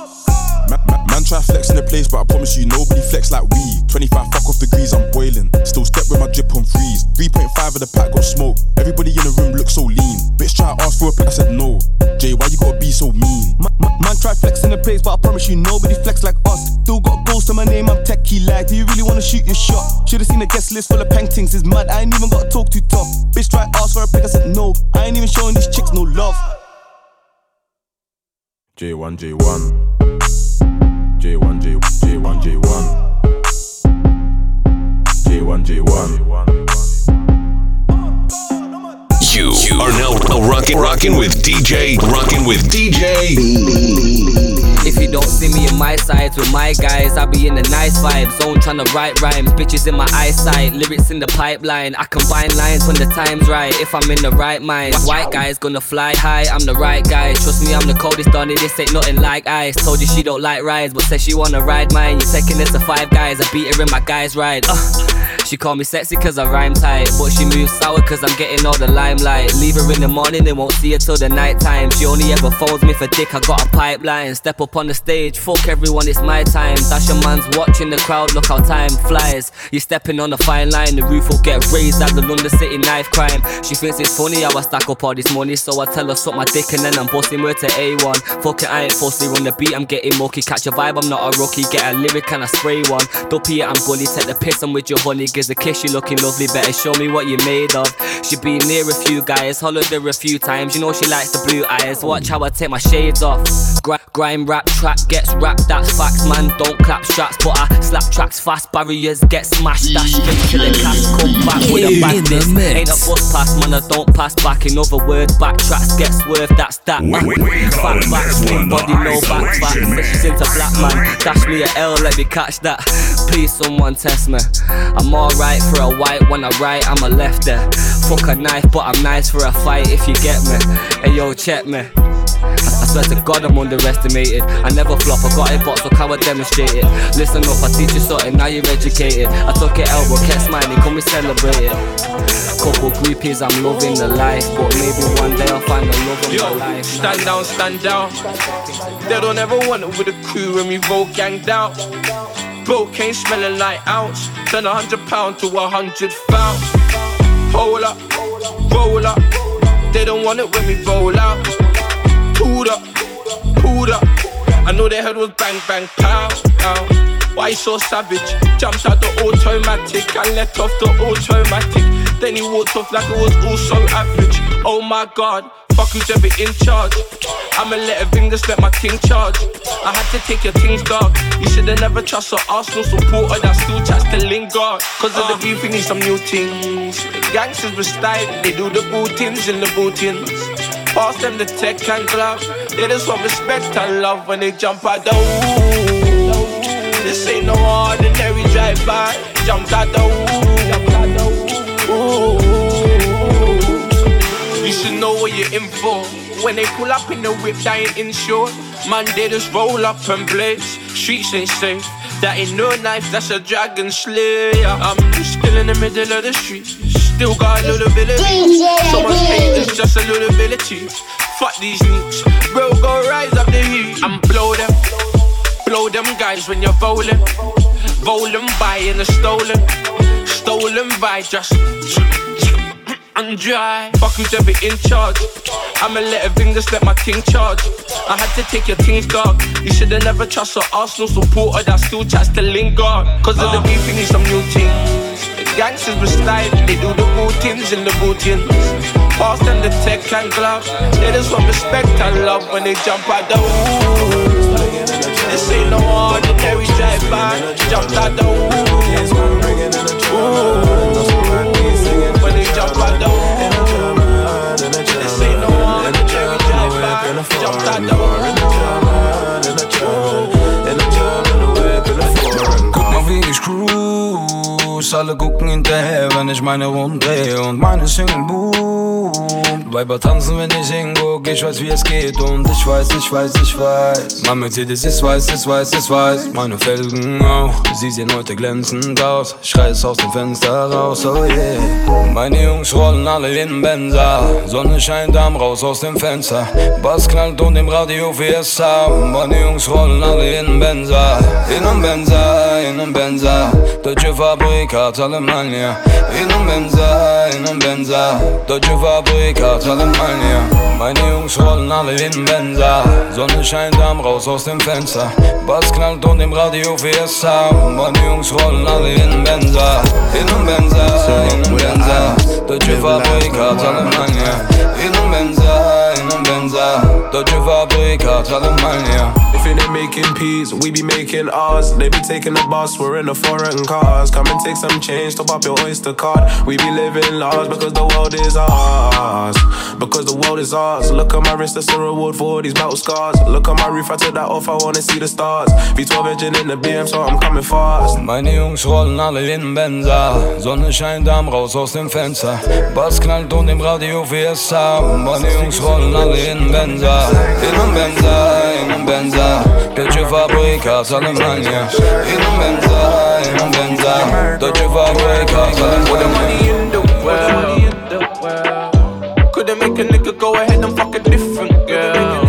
Man, man, man try flex in the place, but I promise you nobody flex like we. twenty-five fuck off degrees, I'm boiling. Still step with my drip on freeze. three point five of the pack got smoke. Everybody in the room looks so lean. Bitch try ask for a pick, I said no. Jay, why you gotta be so mean? Man, man, man try flex in the place, but I promise you nobody flex like us. Still got goals to my name, I'm techie like. Do you really wanna shoot your shot? Should've seen a guest list full of paintings. It's mad, I ain't even gotta talk too tough. Bitch try ask for a pick, I said no. I ain't even showing these chicks no love. J one, J one, J one, J one, J one, J one, J one. You are now rocking, rocking with D J, rocking with D J. If you don't see me in my sides with my guys, I be in the nice vibe zone tryna write rhymes. Bitches in my eyesight, lyrics in the pipeline. I combine lines when the time's right, if I'm in the right mind. White guys gonna fly high, I'm the right guy. Trust me, I'm the coldest Donnie, this ain't nothing like ice. Told you she don't like rides, but said she wanna ride mine. You're taking this to five guys, I beat her in my guys ride. uh, She call me sexy cause I rhyme tight, but she moves sour cause I'm getting all the limelight. Leave her in the morning and won't see her till the night time. She only ever phones me for dick, I got a pipeline. Step up on the stage, fuck everyone, it's my time. Dash a man's watching the crowd, look how time flies. You're stepping on a fine line, the roof will get raised at the London City knife crime. She thinks it's funny how I stack up all this money, so I tell her suck my dick and then I'm busting her to A one. Fuck it, I ain't fussy, run the beat, I'm getting mucky. Catch a vibe, I'm not a rookie, get a lyric and I spray one. Duppy it, I'm gully, take the piss, I'm with your honey. Gives a kiss, you looking lovely, better show me what you made of. She been near a few guys, hollered her a few times, you know she likes the blue eyes. Watch how I take my shades off. Gr- grime rap track gets rapped, that's facts, man. Don't clap straps, but I slap tracks fast. Barriers get smashed, that's straight to the cash. Come back with a badness, ain't a bus pass, man. I don't pass back. In other words, back tracks get swerved, that's that. Man, back back, slim body, no back back. She's into black man, dash me a L, let me catch that. Please someone test me. I'm alright for a white, when I write, I'm a lefter. Fuck a knife, but I'm nice for a fight if you get me. Hey yo, check me. I swear to God I'm underestimated. I never flop, I got it box, look how I demonstrate it. Listen up, I teach you something, now you're educated. I took it out, but kept smiling, come we celebrate it. Couple groupies, I'm loving the life, but maybe one day I'll find the love of yo, my life. Stand now. down, stand down. They don't ever want it with a crew when we roll ganged out. Cocaine smelling like ounce. Turn a hundred pound to a hundred pounds. Hold up, roll up. They don't want it when we roll out. Pulled up, pulled up. I know their head was bang, bang, pow, pow. Why you so savage? Jumped out the automatic and let off the automatic. Then he walked off like it was all so average. Oh my God, fuck who's ever in charge. I'ma let a finger let my king charge. I had to take your things, dog. You should've never trust an Arsenal supporter that still chats to Lingard. Cause of the view thing is some new things. Gangsters with style, they do the bootings in the bootings. Pass them the tech and gloves. They just want respect and love when they jump out the woo. This ain't no ordinary drive-by. Jump out the woo. You should know what you're in for. When they pull up in the whip, that ain't insured. Man, they just roll up and blaze. Streets ain't safe. That ain't no knife, that's a dragon slayer. I'm still in the middle of the street. Still got a little bit of me. So much hate is just a little bit of tea. Fuck these neeks. Bro, go rise up the heat. I'm blow them. Blow them guys when you're rolling. Rolling by in a stolen. Stolen by just... and dry. Fuck who's ever in charge. I'ma let a thing just let my king charge. I had to take your things, dog. You should've never trust an Arsenal supporter that still chats to Lingard. Cause of uh. the beef, you need some new things. Gangsters with style, they do the bootings in the bootings. Pass them the tech and gloves. They just want respect and love when they jump out the woo. This ain't no ordinary drive-by. Jump out the woo. When they jump out the woo. This ain't no ordinary drive-by. Jump out the woo. Guck mal wie ich cruise. Alle gucken hinterher, wenn ich meine rumdrehe. Und meine Single boomt. Weiber tanzen, wenn ich hinguck. Ich weiß, wie es geht. Und ich weiß, ich weiß, ich weiß. Mein Mercedes ist weiß, ist weiß, ist weiß. Meine Felgen auch. Sie sehen heute glänzend aus. Ich reiß aus dem Fenster raus, oh yeah. Meine Jungs rollen alle in Benza. Sonne scheint am raus aus dem Fenster. Bass knallt und im Radio Fiesta. Meine Jungs rollen alle in Benza. In einem Benza, in einem Benza. Deutsche Fabrik hat Alemannia. In einem Benza, in einem Benza. Deutsche Fabrik hat Alemannia. Meine Jungs rollen alle in Benza. Sonne scheint am raus aus dem Fenster. Bass knallt und im Radio Fiesta. Meine Jungs rollen alle in Benza. In einem Benza, in einem Benza. Deutsche Fabrik hat Alemannia. In einem Benza, in einem Benza. Deutsche Fabrik hat Alemannia. finna making peas, we be making ours. They be taking the bus, we're in the foreign cars. Come and take some change, top up your Oyster card. We be living large because the world is ours. Because the world is ours. Look at my wrist, that's a reward for all these battle scars. Look at my roof, I took that off, I wanna see the stars. V twelve engine in the B M, so I'm coming fast. Meine Jungs rollen alle in Benza, Sonnenschein Darm raus aus dem Fenster. Bass knallt und im Radio Fiesta. Meine Jungs rollen alle in Benza, in Benza, in Benza. Deutsche Fabrik aus Alemania. In Benza, in Benza. Deutsche Fabrik aus Alemania. With the money in the world, couldn't make a nigga go ahead and fuck a different girl.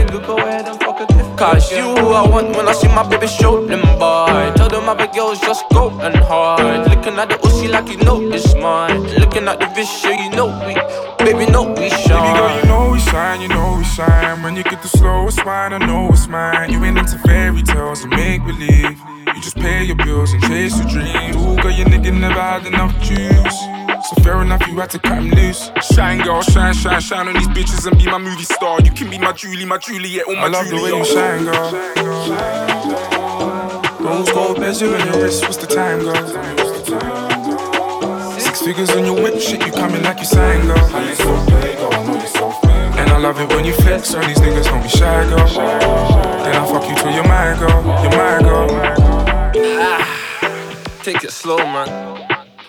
Cause you I want when I see my baby show them by. Tell them other girls just go and hide. Looking at the O C like you know it's mine. Looking at the vision, you know we, baby know we shine. Baby girl, you know we shine, you know we shine. When you get the slowest wine, I know it's mine. You ain't into fairy tales and make believe. You just pay your bills and chase your dreams. Ooh, girl, your nigga never had enough juice. So fair enough, you had to cut him loose. Shine, girl, shine, shine, shine on these bitches and be my movie star. You can be my Julie, my Juliet, or my Julie. I love Julie, the way you shine, girl. Rose gold bezel on your wrist, what's the time, girl? Six figures on your whip, shit, you coming like you sang, girl. And I love it when you flex, all these niggas don't be shy, girl. Then I fuck you till you're my girl, you're my girl. Ah, take it slow, man.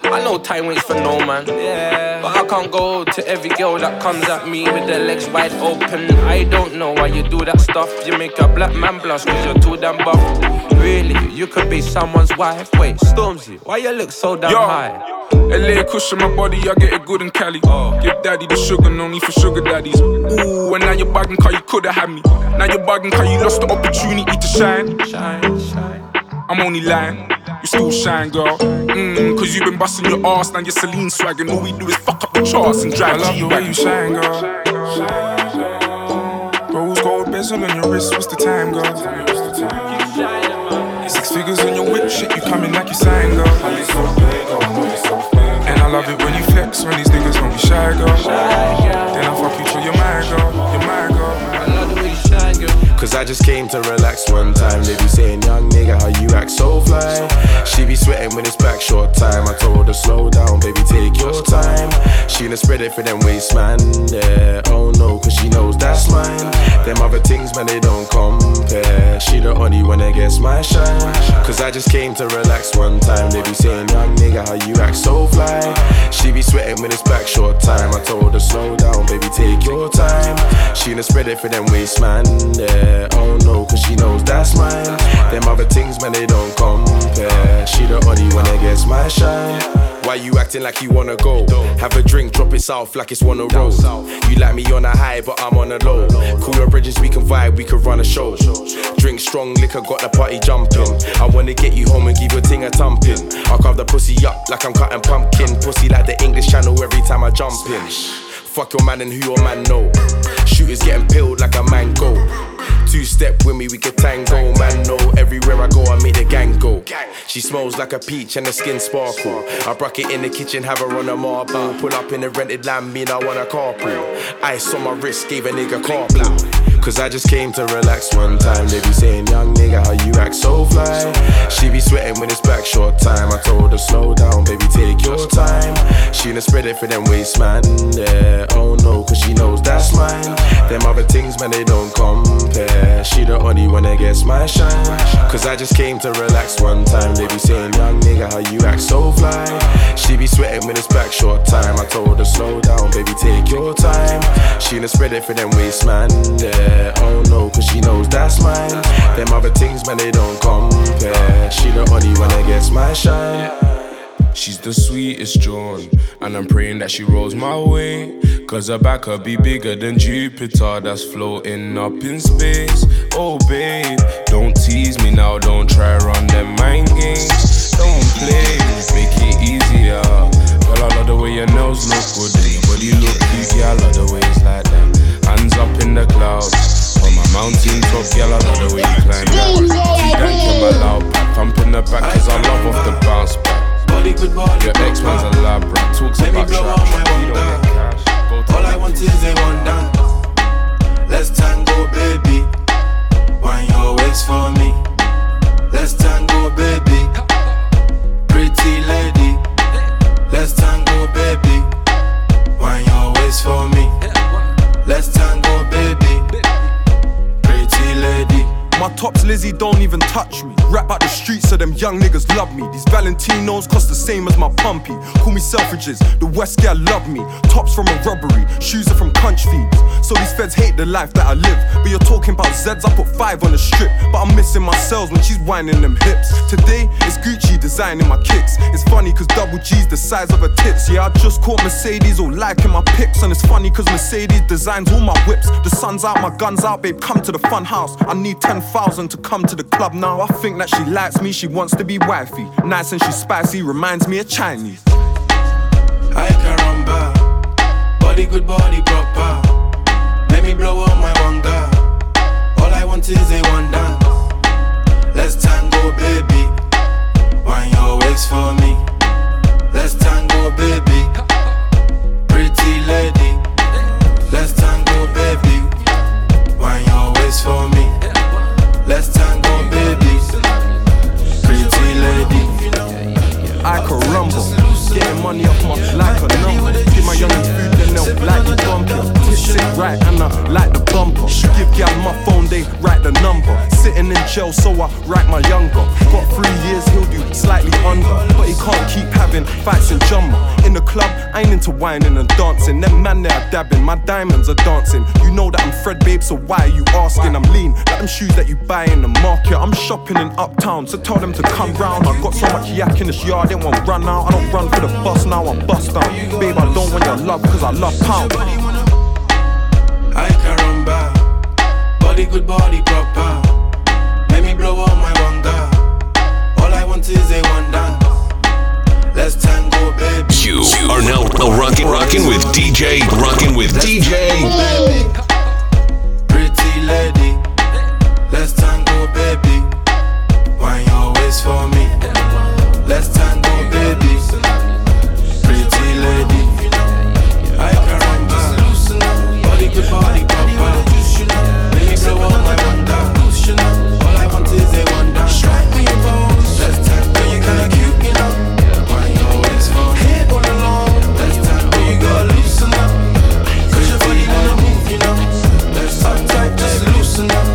I know time waits for no man, yeah. But I can't go to every girl that comes at me with their legs wide open. I don't know why you do that stuff. You make a black man blush cause you're too damn buff. Really, you could be someone's wife. Wait, Stormzy, why you look so damn Yo. high? L A cushion my body, I get it good in Cali. Oh. Give daddy the sugar, no need for sugar daddies. Ooh, and now you're bugging cause you coulda had me. Now you're bugging cause you lost the opportunity to shine. Shine, shine. I'm only lying. You still shine, girl. Mmm, cause you've been busting your ass, now you're Celine swagging. All we do is fuck up the charts and drive G-Wagon. I love the way you shine, girl. Rose gold bezel on your wrist, what's the time, girl? Six figures on your whip, shit, you coming like you sang, girl. And I love it when you flex, when these niggas don't be shy, girl. Then I fuck you till you're my girl, you're my girl. I love the way you shine, girl. Cause I just came to relax one time. They be saying, young nigga, how you act so fly. She be sweating when it's back short time. I told her, slow down, baby, take your time. She done spread it for them waist, man. Yeah, oh no, cause she knows that's mine. Them other things, man, they don't compare. She the only one that gets my shine. Cause I just came to relax one time. They be saying, young nigga, how you act so fly. She be sweating when it's back short time. I told her, slow down, baby, take your time. She done spread it for them waist, man. Yeah. Oh no, cause she knows that's mine. Them other things, man, they don't compare. She the only one that gets my shine. Why you acting like you wanna go? Have a drink, drop it south like it's one of those. You like me on a high, but I'm on a low. Cool your bridges, we can vibe, we can run a show. Drink strong liquor, got the party jumping. I wanna get you home and give your thing a thumping. I carve the pussy up like I'm cutting pumpkin. Pussy like the English Channel every time I jump in. Fuck your man and who your man know. Shooters getting peeled like a mango. Two-step with me, we could tango. Man, no, everywhere I go, I make the gang go. She smells like a peach and the skin sparkle. I brack it in the kitchen, have her on a marble. Pull up in the rented land, mean I want a carpool. Ice on my wrist, gave a nigga car blow. Cause I just came to relax one time. They be saying, young nigga, how you act so fly. She be sweating when it's back short time. I told her, slow down, baby, take your time. She done spread it for them waist, man. Yeah, oh no, cause she knows that's mine. Them other things, man, they don't compare. She the only one that gets my shine. Cause I just came to relax one time. They be saying, young nigga, how you act so fly. She be sweating when it's back short time. I told her, slow down, baby, take your time. She done spread it for them waist, man. Yeah, oh no, cause she knows that's mine. Them other things, man, they don't compare. She the only one that gets my shine. She's the sweetest John, and I'm praying that she rolls my way. Cause her back could be bigger than Jupiter that's floating up in space. Oh babe, don't tease me now, don't try run them mind games. Don't play, make it easier. Girl, I love the way your nails look good. Your body look cute, yeah, I love the way it's like that. Hands up in the clouds, on my mountain top, yeah, I love the way you climb that. See that you're my loud back, pump in the back cause I love off the bounce back. Your ex-man's a lab rat, talks Let about trap, you don't get cash. All I want is a one dance. Let's tango, baby. Wine your waist for My tops Lizzie don't even touch me. Rap out the streets so them young niggas love me. These Valentinos cost the same as my pumpy. Call me Selfridges, the West girl love me. Tops from a robbery, shoes are from crunch feeds. So these feds hate the life that I live. But you're talking about Zeds, I put five on the strip. But I'm missing my cells when she's whining them hips. Today, it's Gucci designing my kicks. It's funny cause double G's the size of her tits. Yeah, I just caught Mercedes all liking my pics. And it's funny cause Mercedes designs all my whips. The sun's out, my gun's out, babe, come to the fun house. I need ten thousand to come to the club now. I think that she likes me, she wants to be wifey. Nice and she's spicy, reminds me of Chinese. I caramba, body good, body proper. Let me blow up my wonder. All I want is a one dance. Let's tango, baby. Wind your waist for me. Let's tango, baby. Pretty lady. Let's tango, baby. Wind your waist for me. Let's tango, baby. Pretty lady. I could rumble. Getting money off my like a number. Give my youngins food, then they'll like you bumping. Sit right and I like the bumper. Give gal my phone, they write the number. Sitting in jail, so I write my younger. Got three years, he'll do slightly under. But he can't keep having fights and jumper. In the club, I ain't into whining and dancing. Them man there are dabbing, my diamonds are dancing. You know that I'm Fred, babe, so why are you asking? I'm lean, like them shoes that you buy in the market. I'm shopping in uptown, so tell them to come round. I got so much yak in this yard, they won't run out. I don't run for the bus now, I bust out. Babe, I don't want your love, cause I love pound. I caramba, body good, body proper. Let me blow up my wonder. All I want is a one dance. Let's tango, baby. You are now rocking, rocking with D J, rocking with Let's D J. Tango, pretty lady. Let's tango, baby. Wind your waist for me. Let's tango, baby. Pretty lady. I caramba. Good body, papa. Let me blow up my wonder. All I want is a wonder. Strike me your bones. Let's tango, you gotta cute me up. Wind your waist for me. Head all along. Let's tango, you gotta loosen up. Cause your body wanna move, you know. Let's tight, just loosen up.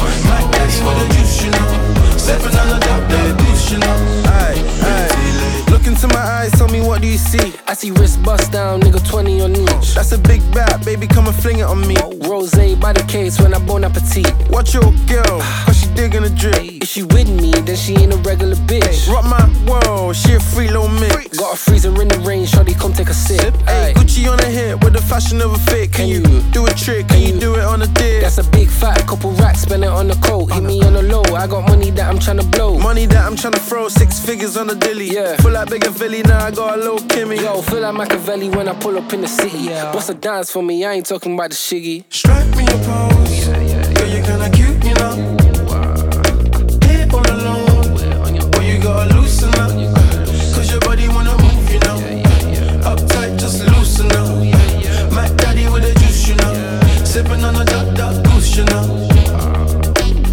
Wind my waist for the juice, you know. Seven on the top, that douche, you know. Aye, aye. Look into my eyes, tell me what do you see? I see wrist bust down, nigga twenty on each. That's a big bat, baby, come and fling it on me. Rose by the case when I bon appetit. Watch your girl, cause she digging the drip. If she with me, then she ain't a regular bitch. Rock my world, she a free little mix. Got a freezer in the rain, shawty, come take a sip. Ayy, Gucci on the hip with the fashion of a fit. Can, can you, you do a trick? Can you, you do it on a dick? That's a big fat, couple racks, spend it on the coat. Hit me on the low, I got money that I'm tryna blow. Money that I'm tryna throw, six figures on the dilly. Yeah. Full like bigger Philly, now I got a little Kimmy. Yo, feel like Machiavelli when I pull up in the city. Yeah. What's a dance for me? I ain't talking about the shiggy. Strike me a pose. Yeah, yeah, yeah. Girl, you kinda cute, you know. Wow. Hit all alone. Well, you gotta loosen up. Cause your body wanna move, you know. Yeah, yeah, yeah. Up tight, just loosen up. Oh, yeah, yeah. My daddy with the juice, you know. Yeah. Sipping on a duck, duck, goose, you know. Wow.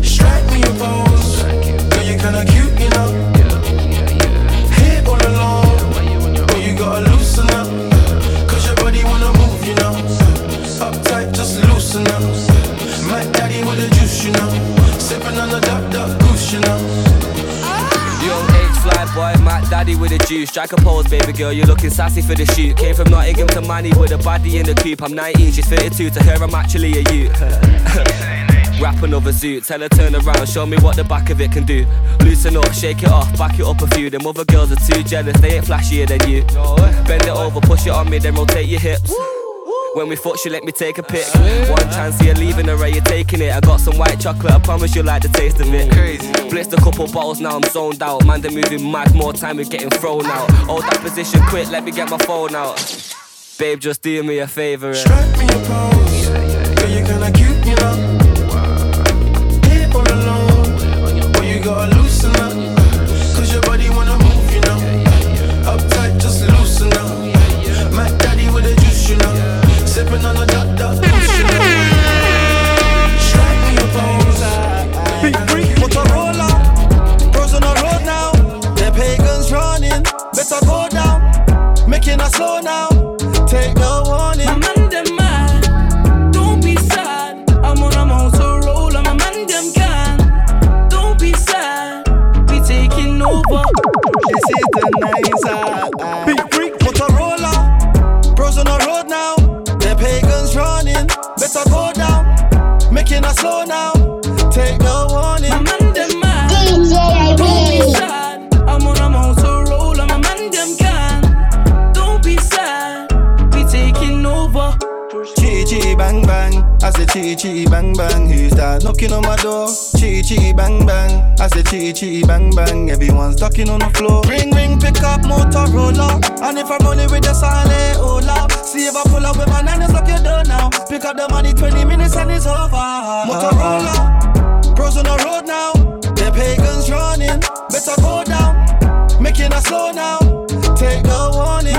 Strike me a pose. Girl, you kinda cute, you know. My daddy with the juice, you know. Sippin' on the duck, duck, goose, you know. Young age fly boy, my daddy with the juice. Strike a pose, baby girl, you're looking sassy for the shoot. Came from Nottingham to Manny with a baddie in the coupe. I'm nineteen, she's thirty-two, to her I'm actually a youth. Wrap another zoo, tell her turn around, show me what the back of it can do. Loosen up, shake it off, back it up a few. Them other girls are too jealous, they ain't flashier than you. Bend it over, push it on me, then rotate your hips. When we fuck, she let me take a pic. One chance, you're leaving her, you're taking it. I got some white chocolate, I promise you'll like the taste of it. Crazy. Blitzed a couple bottles, now I'm zoned out. Man, they're moving mad, more time, we're getting thrown out. Hold that position quick, let me get my phone out. Babe, just do me a favour. Strike me a pose, girl, you're kinda cute, you know. Gotta loosen up, cause your body wanna move, you know. Up tight, just loosen up. My daddy with the juice, you know. Sippin' on a duck, duck, goose, you know. Strike me a pose. Big brick, Motorola. Bros on the road now. They're pagans running. Better go down. Making us slow now. Take no warning. My man, them mad. Don't be sad. I'm on a motor roller. My man, them can. say chitty chitty bang bang. He start knocking on my door. Chitty chitty bang bang. I say chitty chitty bang bang. Everyone's ducking on the floor. Ring ring pick up Motorola. And if I'm only with the silent Ola. See if I pull up with my nine, lock your door now. Pick up the money, twenty minutes and it's over. Motorola, bros on the road now. The pagans running, better go down. Making us slow now. Take the warning.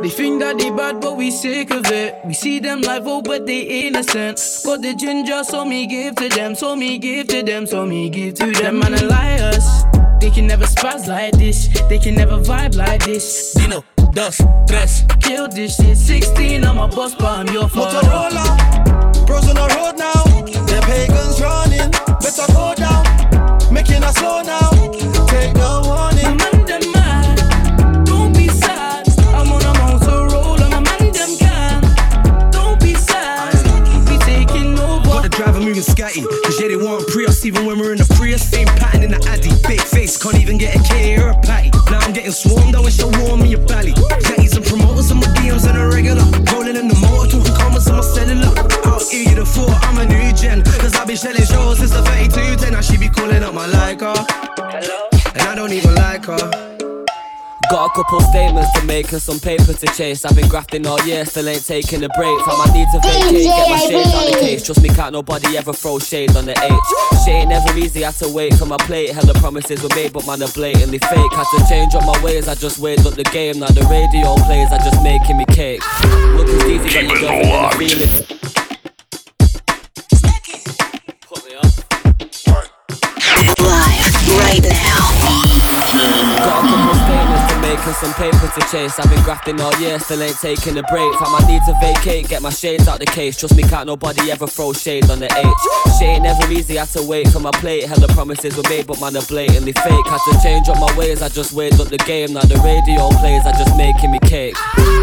They think that they bad, but we sick of it. We see them live, oh, but they innocent. Got the ginger, so me give to them, so me give to them, so me give to them. Man, and liars, they can never spaz like this. They can never vibe like this. Dino, dos, tres, kill this shit. sixteen on my bus, but I'm your father. Motorola, bros on the road now. The pagans running, better go down. Making us slow now. Take the warning. Scatty, cause yeah, they want Prius even when we're in the Prius. Same pattern in the Addy, big face, can't even get a K or a patty. Now I'm getting swarmed, I wish I warmed me a belly. Catties and promoters on my D Ms and a regular. Rolling in the motor, talking comments on my cellular. Out here, you the fool, I'm a new gen. Cause I've been shelling shows since the thirty-two ten. Now she be calling up my liker. Hello? And I don't even like her. Got a couple statements to make and some paper to chase. I've been grafting all year, still ain't taking a break. Time I need to vacate, get my shades out the case. Trust me, can't nobody ever throw shade on the H. Shit ain't never easy, had to wait for my plate. Hella promises were made, but man, they're blatantly fake. Had to change up my ways, I just weighed up the game. Now the radio plays, I just making me cake. Look as easy, keep but you don't feel it. Put me up. Live, right now. Got a couple statements. Making some paper to chase. I've been grafting all year, still ain't taking a break. Fam, I need to vacate, get my shades out the case. Trust me, can't nobody ever throw shade on the H. Shit ain't never easy, had to wait for my plate. Hella promises were made, but man, they're blatantly fake. Had to change up my ways, I just weighed up the game. Now the radio plays, I just making me cake.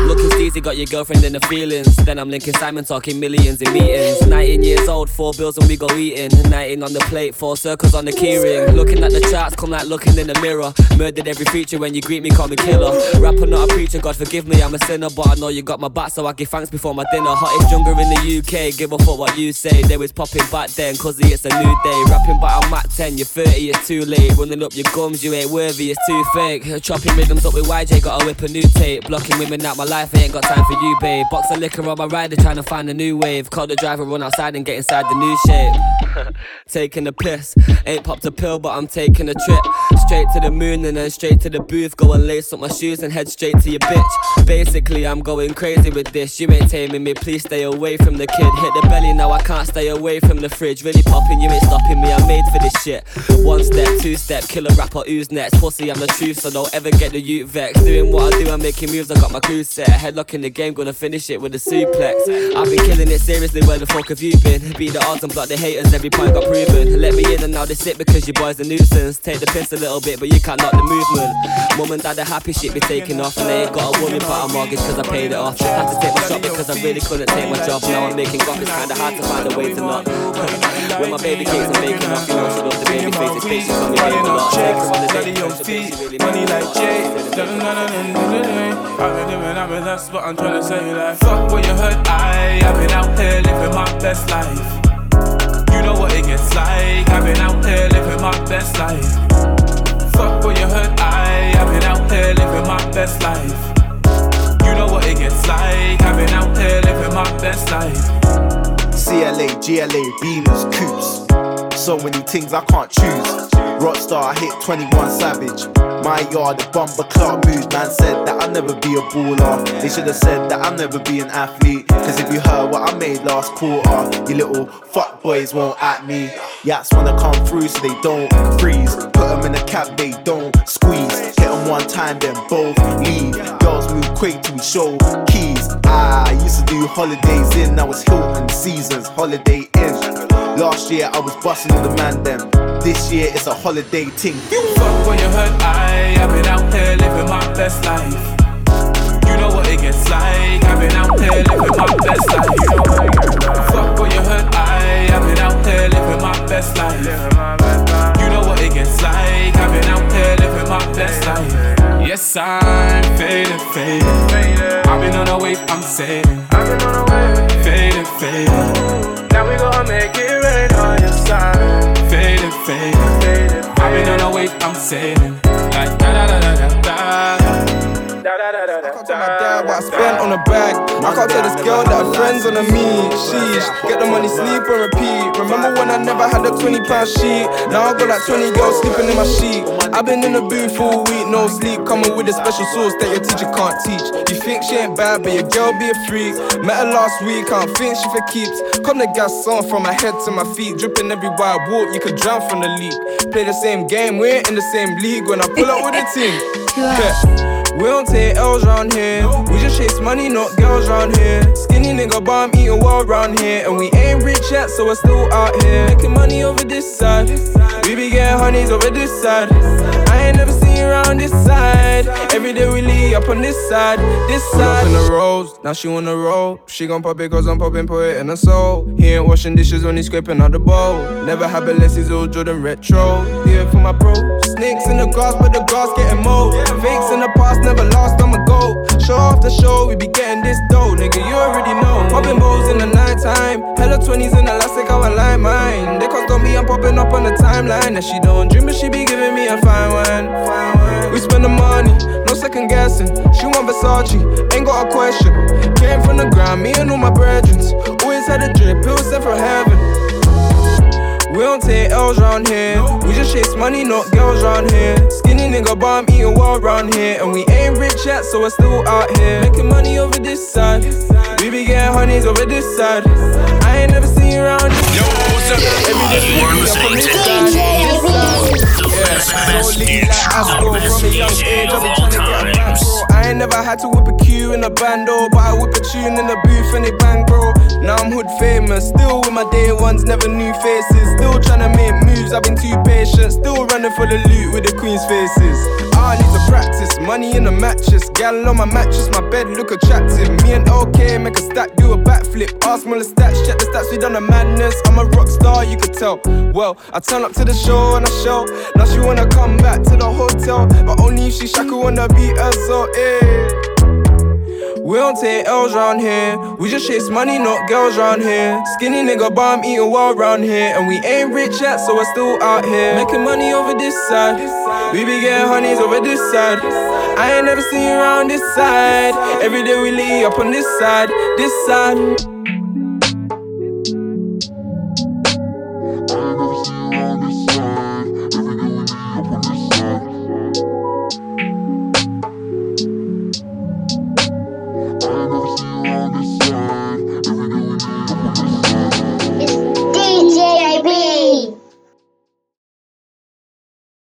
Looking steezy, got your girlfriend in the feelings. Then I'm linking Simon, talking millions in meetings. nineteen years old, four bills and we go eating. nineteen on the plate, four circles on the keyring. Looking at the charts, come like looking in the mirror. Murdered every feature, when you greet me, call me killer. Rapper, not a preacher, God forgive me, I'm a sinner. But I know you got my back, so I give thanks before my dinner. Hottest jungler in the U K, give a fuck what you say. They was popping back then, cause it's a new day. Rapping back on Mac ten, you're thirty, it's too late. Running up your gums, you ain't worthy, it's too fake. Chopping rhythms up with Y J, gotta whip a new tape. Blocking women out my life, I ain't got time for you, babe. Box of liquor on my rider, trying to find a new wave. Call the driver, run outside and get inside the new shape. Taking a piss, ain't popped a pill, but I'm taking a trip. Straight to the moon and then straight to the booth. Go and lace up my shoes and head straight to your bitch. Basically, I'm going crazy with this. You ain't taming me, please stay away from the kid. Hit the belly, now I can't stay away from the fridge. Really popping, you ain't stopping me, I'm made for this shit. One step, two step, killer rapper, who's next? Pussy, I'm the truth, so don't ever get the youth vexed. Doing what I do, I'm making moves, I got my crew set. Headlock in the game, gonna finish it with a suplex. I've been killing it seriously, where the fuck have you been? Beat the odds and block the haters, every point got proven. Let me in and now they sit because your boy's a nuisance. Take the piss a little bit, but you can't knock the movement. Mum and dad are happy, shit be taking off. And they ain't got a woman, but a mortgage cause I paid it off. Had to take my shot because I really couldn't take my job. Now I'm making off, it's kinda hard to find a way to not. When my baby cakes are making off, you want to love the baby face. It's patience on me, baby, not checks. Steady on feet, money like Jay. I've been doing that, but that's what I'm trying to say. Like, fuck what you heard, I I've been out here living my best life. You know what it gets like, I've been out here living my best life. Fuck what you heard, I I've been out here living my best life. You know what it gets like, I've been out here living my best life. C L A, G L A, Beamers, Coops. So many things I can't choose. Rockstar, I hit twenty-one Savage. My yard, the bumper clock mood. Man said that I'll never be a baller. They should have said that I'll never be an athlete. Cause if you heard what I made last quarter, you little fuck boys won't at me. Yats wanna come through so they don't freeze. Put them in a cab, they don't squeeze. Hit them one time, then both leave. Girls move quick till we show keys. I used to do holidays in, now it's Hilton Seasons, Holiday Inn. Last year I was busting on the man them. This year it's a holiday ting. Fuck what you heard, I I've been out here living my best life. You know what it gets like, I've been out here living my best life. Fuck what you heard, I I've been out here living my best life. You know what it gets like, I've been out here living my sign, faded, faded. I've been on a wave, I'm sailing. I've been on a wave, faded, faded. Now we gonna make it rain on your sign, faded, faded. I've been on a wave, I'm sailing. Like da da da da da da. I can't tell my dad what I spent on a bag. I can't tell this girl that her friends on a me. Sheesh, get the money, sleep and repeat. Remember when I never had a twenty pound sheet? Now I got like twenty girls sleeping in my sheet. I've been in the booth all week, no sleep. Coming with a special sauce that your teacher can't teach. You think she ain't bad, but your girl be a freak. Met her last week, I don't think she for keeps. Come the gas on from my head to my feet. Dripping everywhere I walk, you could drown from the leak. Play the same game, we ain't in the same league. When I pull up with the team, yeah. We don't take L's round here. We just chase money, not girls round here. Skinny nigga, but I'm eating well round here. And we ain't rich yet, so we're still out here. Making money over this side. We be getting honeys over this side. I ain't never seen you round this side. Every day we lead up on this side, this side. Up in the rolls, now she wanna roll. She gon' pop it cause I'm poppin', put it in her soul. He ain't washing dishes when he's scraping out the bowl. Never had Balenci's old Jordan retro. Here for my bro. Snakes in the grass, but the grass getting mold. Fakes in the past, never lost, I'ma go. Show after show, we be getting this dough. Nigga, you already know. Popping bowls in the night time. Hella twenties in the elastic, how I like mine. They cost on me, I'm popping up on the timeline. That she don't dream, but she be giving me a fine wine. We spend the money, no second guessing. She want Versace, ain't got a question. Came from the ground, me and all my brethrens. Always had a drip, it was sent from heaven. We don't take L's round here. We just chase money, not girls round here. Skinny nigga, but I'm eating well round here. And we ain't rich yet, so we're still out here. Making money over this side. We be getting honeys over this side. I ain't never seen you round here. Yo, what's up? You're listening to D J. The best, best D J of this D J of all times. I ain't never had to whip a Q in a bando, but I whip a tune in the booth and they bang, bro. Now I'm hood famous, still with my day ones, never new faces. Still tryna make moves, I've been too patient. Still running for the loot with the queen's faces. I need to practice, money in a mattress. Gal on my mattress, my bed look attractive. Me and O K make a stack, do a backflip. Ask me the stats, check the stats, we done a madness. I'm a rock star, you could tell. Well, I turn up to the show and I show. Now she wanna come back to the hotel, but only if she shackle wanna beat her, so eh. We don't take L's round here. We just chase money, not girls round here. Skinny nigga, but I'm eating well round here. And we ain't rich yet, so we're still out here. Making money over this side. We be getting honeys over this side. I ain't never seen you round this side. Every day we lead up on this side, this side.